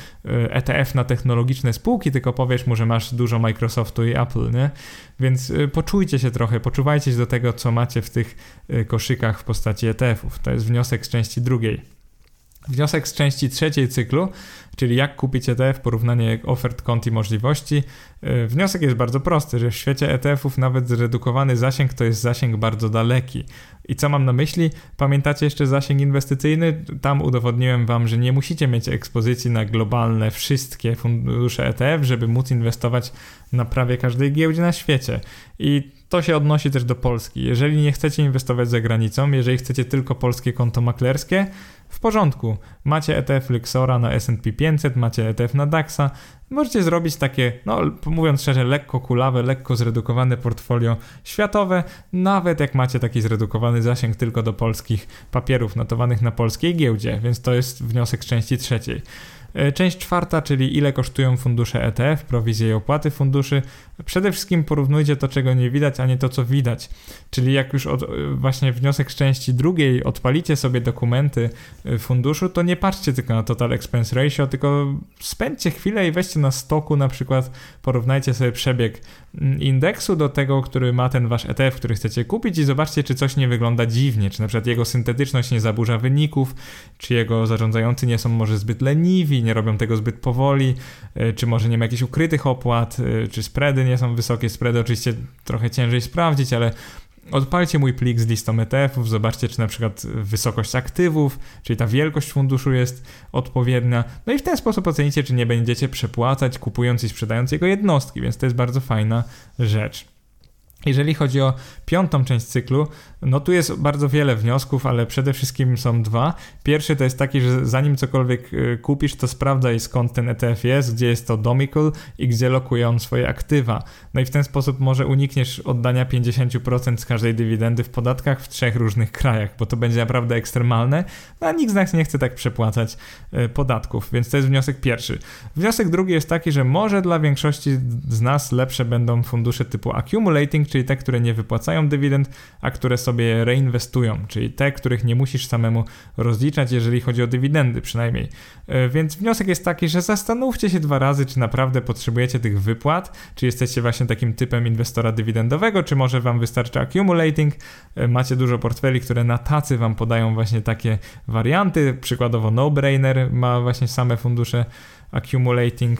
ETF na technologiczne spółki, tylko powiesz mu, że masz dużo Microsoftu i Apple, nie? Więc poczujcie się trochę, poczuwajcie się do tego, co macie w tych koszykach w postaci ETF-ów. To jest wniosek z części drugiej. Wniosek z części trzeciej cyklu, czyli jak kupić ETF, porównanie ofert, kont i możliwości. Wniosek jest bardzo prosty, że w świecie ETF-ów nawet zredukowany zasięg to jest zasięg bardzo daleki. I co mam na myśli? Pamiętacie jeszcze zasięg inwestycyjny? Tam udowodniłem wam, że nie musicie mieć ekspozycji na globalne wszystkie fundusze ETF, żeby móc inwestować na prawie każdej giełdzie na świecie. I to się odnosi też do Polski. Jeżeli nie chcecie inwestować za granicą, jeżeli chcecie tylko polskie konto maklerskie, w porządku, macie ETF Lyxora na S&P 500, macie ETF na DAX-a, możecie zrobić takie, no mówiąc szczerze, lekko kulawe, lekko zredukowane portfolio światowe, nawet jak macie taki zredukowany zasięg tylko do polskich papierów notowanych na polskiej giełdzie, więc to jest wniosek z części trzeciej. Część czwarta, czyli ile kosztują fundusze ETF, prowizje i opłaty funduszy. Przede wszystkim porównujcie to, czego nie widać, a nie to, co widać. Czyli jak już właśnie wniosek z części drugiej odpalicie sobie dokumenty funduszu, to nie patrzcie tylko na total expense ratio, tylko spędźcie chwilę i weźcie na stoku, na przykład porównajcie sobie przebieg indeksu do tego, który ma ten wasz ETF, który chcecie kupić i zobaczcie, czy coś nie wygląda dziwnie, czy na przykład jego syntetyczność nie zaburza wyników, czy jego zarządzający nie są może zbyt leniwi, nie robią tego zbyt powoli, czy może nie ma jakichś ukrytych opłat, czy spready nie są wysokie. Spready oczywiście trochę ciężej sprawdzić, ale odpalcie mój plik z listą ETF-ów, zobaczcie, czy na przykład wysokość aktywów, czyli ta wielkość funduszu jest odpowiednia, no i w ten sposób ocenicie, czy nie będziecie przepłacać, kupując i sprzedając jego jednostki, więc to jest bardzo fajna rzecz. Jeżeli chodzi o piątą część cyklu, no tu jest bardzo wiele wniosków, ale przede wszystkim są dwa. Pierwszy to jest taki, że zanim cokolwiek kupisz, to sprawdzaj, skąd ten ETF jest, gdzie jest to domicile i gdzie lokuje on swoje aktywa. No i w ten sposób może unikniesz oddania 50% z każdej dywidendy w podatkach w 3 różnych krajach, bo to będzie naprawdę ekstremalne, a nikt z nas nie chce tak przepłacać podatków, więc to jest wniosek pierwszy. Wniosek drugi jest taki, że może dla większości z nas lepsze będą fundusze typu accumulating, czyli te, które nie wypłacają dywidend, a które sobie reinwestują, czyli te, których nie musisz samemu rozliczać, jeżeli chodzi o dywidendy przynajmniej. Więc wniosek jest taki, że zastanówcie się dwa razy, czy naprawdę potrzebujecie tych wypłat, czy jesteście właśnie takim typem inwestora dywidendowego, czy może wam wystarczy accumulating, macie dużo portfeli, które na tacy wam podają właśnie takie warianty, przykładowo no-brainer ma właśnie same fundusze accumulating,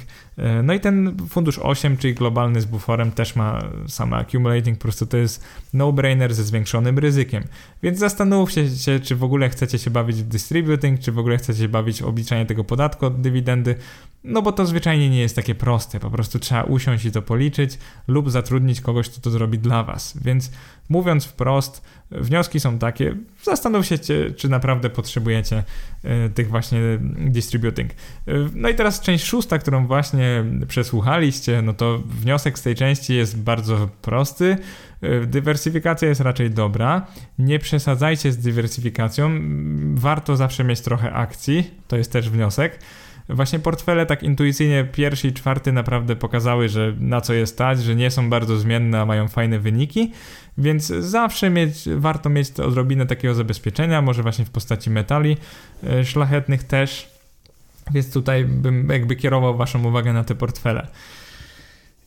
no i ten fundusz 8, czyli globalny z buforem, też ma same accumulating, po prostu to jest no-brainer ze zwiększonym ryzykiem. Więc zastanówcie się, czy w ogóle chcecie się bawić w distributing, czy w ogóle chcecie się bawić w obliczanie tego podatku od dywidendy, no bo to zwyczajnie nie jest takie proste, po prostu trzeba usiąść i to policzyć lub zatrudnić kogoś, kto to zrobi dla was. Więc mówiąc wprost, wnioski są takie, zastanówcie się, czy naprawdę potrzebujecie tych właśnie distributing. No i teraz część szósta, którą właśnie przesłuchaliście, no to wniosek z tej części jest bardzo prosty. Dywersyfikacja jest raczej dobra, nie przesadzajcie z dywersyfikacją, warto zawsze mieć trochę akcji, to jest też wniosek. Właśnie portfele tak intuicyjnie pierwszy i czwarty naprawdę pokazały, że na co je stać, że nie są bardzo zmienne, a mają fajne wyniki, więc zawsze warto mieć odrobinę takiego zabezpieczenia, może właśnie w postaci metali szlachetnych też, więc tutaj bym jakby kierował waszą uwagę na te portfele.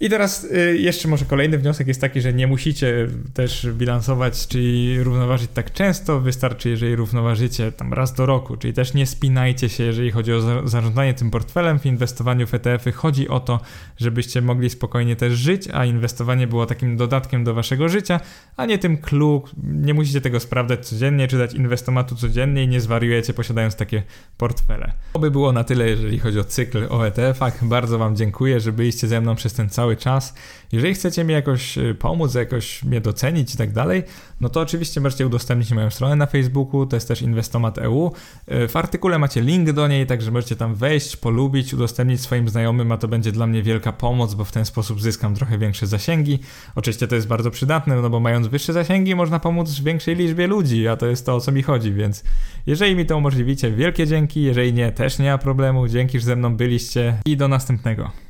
I teraz jeszcze może kolejny wniosek jest taki, że nie musicie też bilansować, czyli równoważyć tak często, wystarczy, jeżeli równoważycie tam raz do roku, czyli też nie spinajcie się, jeżeli chodzi o zarządzanie tym portfelem. W inwestowaniu w ETF-y chodzi o to, żebyście mogli spokojnie też żyć, a inwestowanie było takim dodatkiem do waszego życia, a nie tym clue, nie musicie tego sprawdzać codziennie, czytać Inwestomatu codziennie i nie zwariujecie posiadając takie portfele. To by było na tyle, jeżeli chodzi o cykl o ETF-ach. Bardzo wam dziękuję, że byliście ze mną przez ten cały czas. Jeżeli chcecie mi jakoś pomóc, jakoś mnie docenić i tak dalej, no to oczywiście możecie udostępnić moją stronę na Facebooku, to jest też Inwestomat.eu. W artykule macie link do niej, także możecie tam wejść, polubić, udostępnić swoim znajomym, a to będzie dla mnie wielka pomoc, bo w ten sposób zyskam trochę większe zasięgi. Oczywiście to jest bardzo przydatne, no bo mając wyższe zasięgi można pomóc większej liczbie ludzi, a to jest to, o co mi chodzi, więc jeżeli mi to umożliwicie, wielkie dzięki, jeżeli nie, też nie ma problemu. Dzięki, że ze mną byliście i do następnego.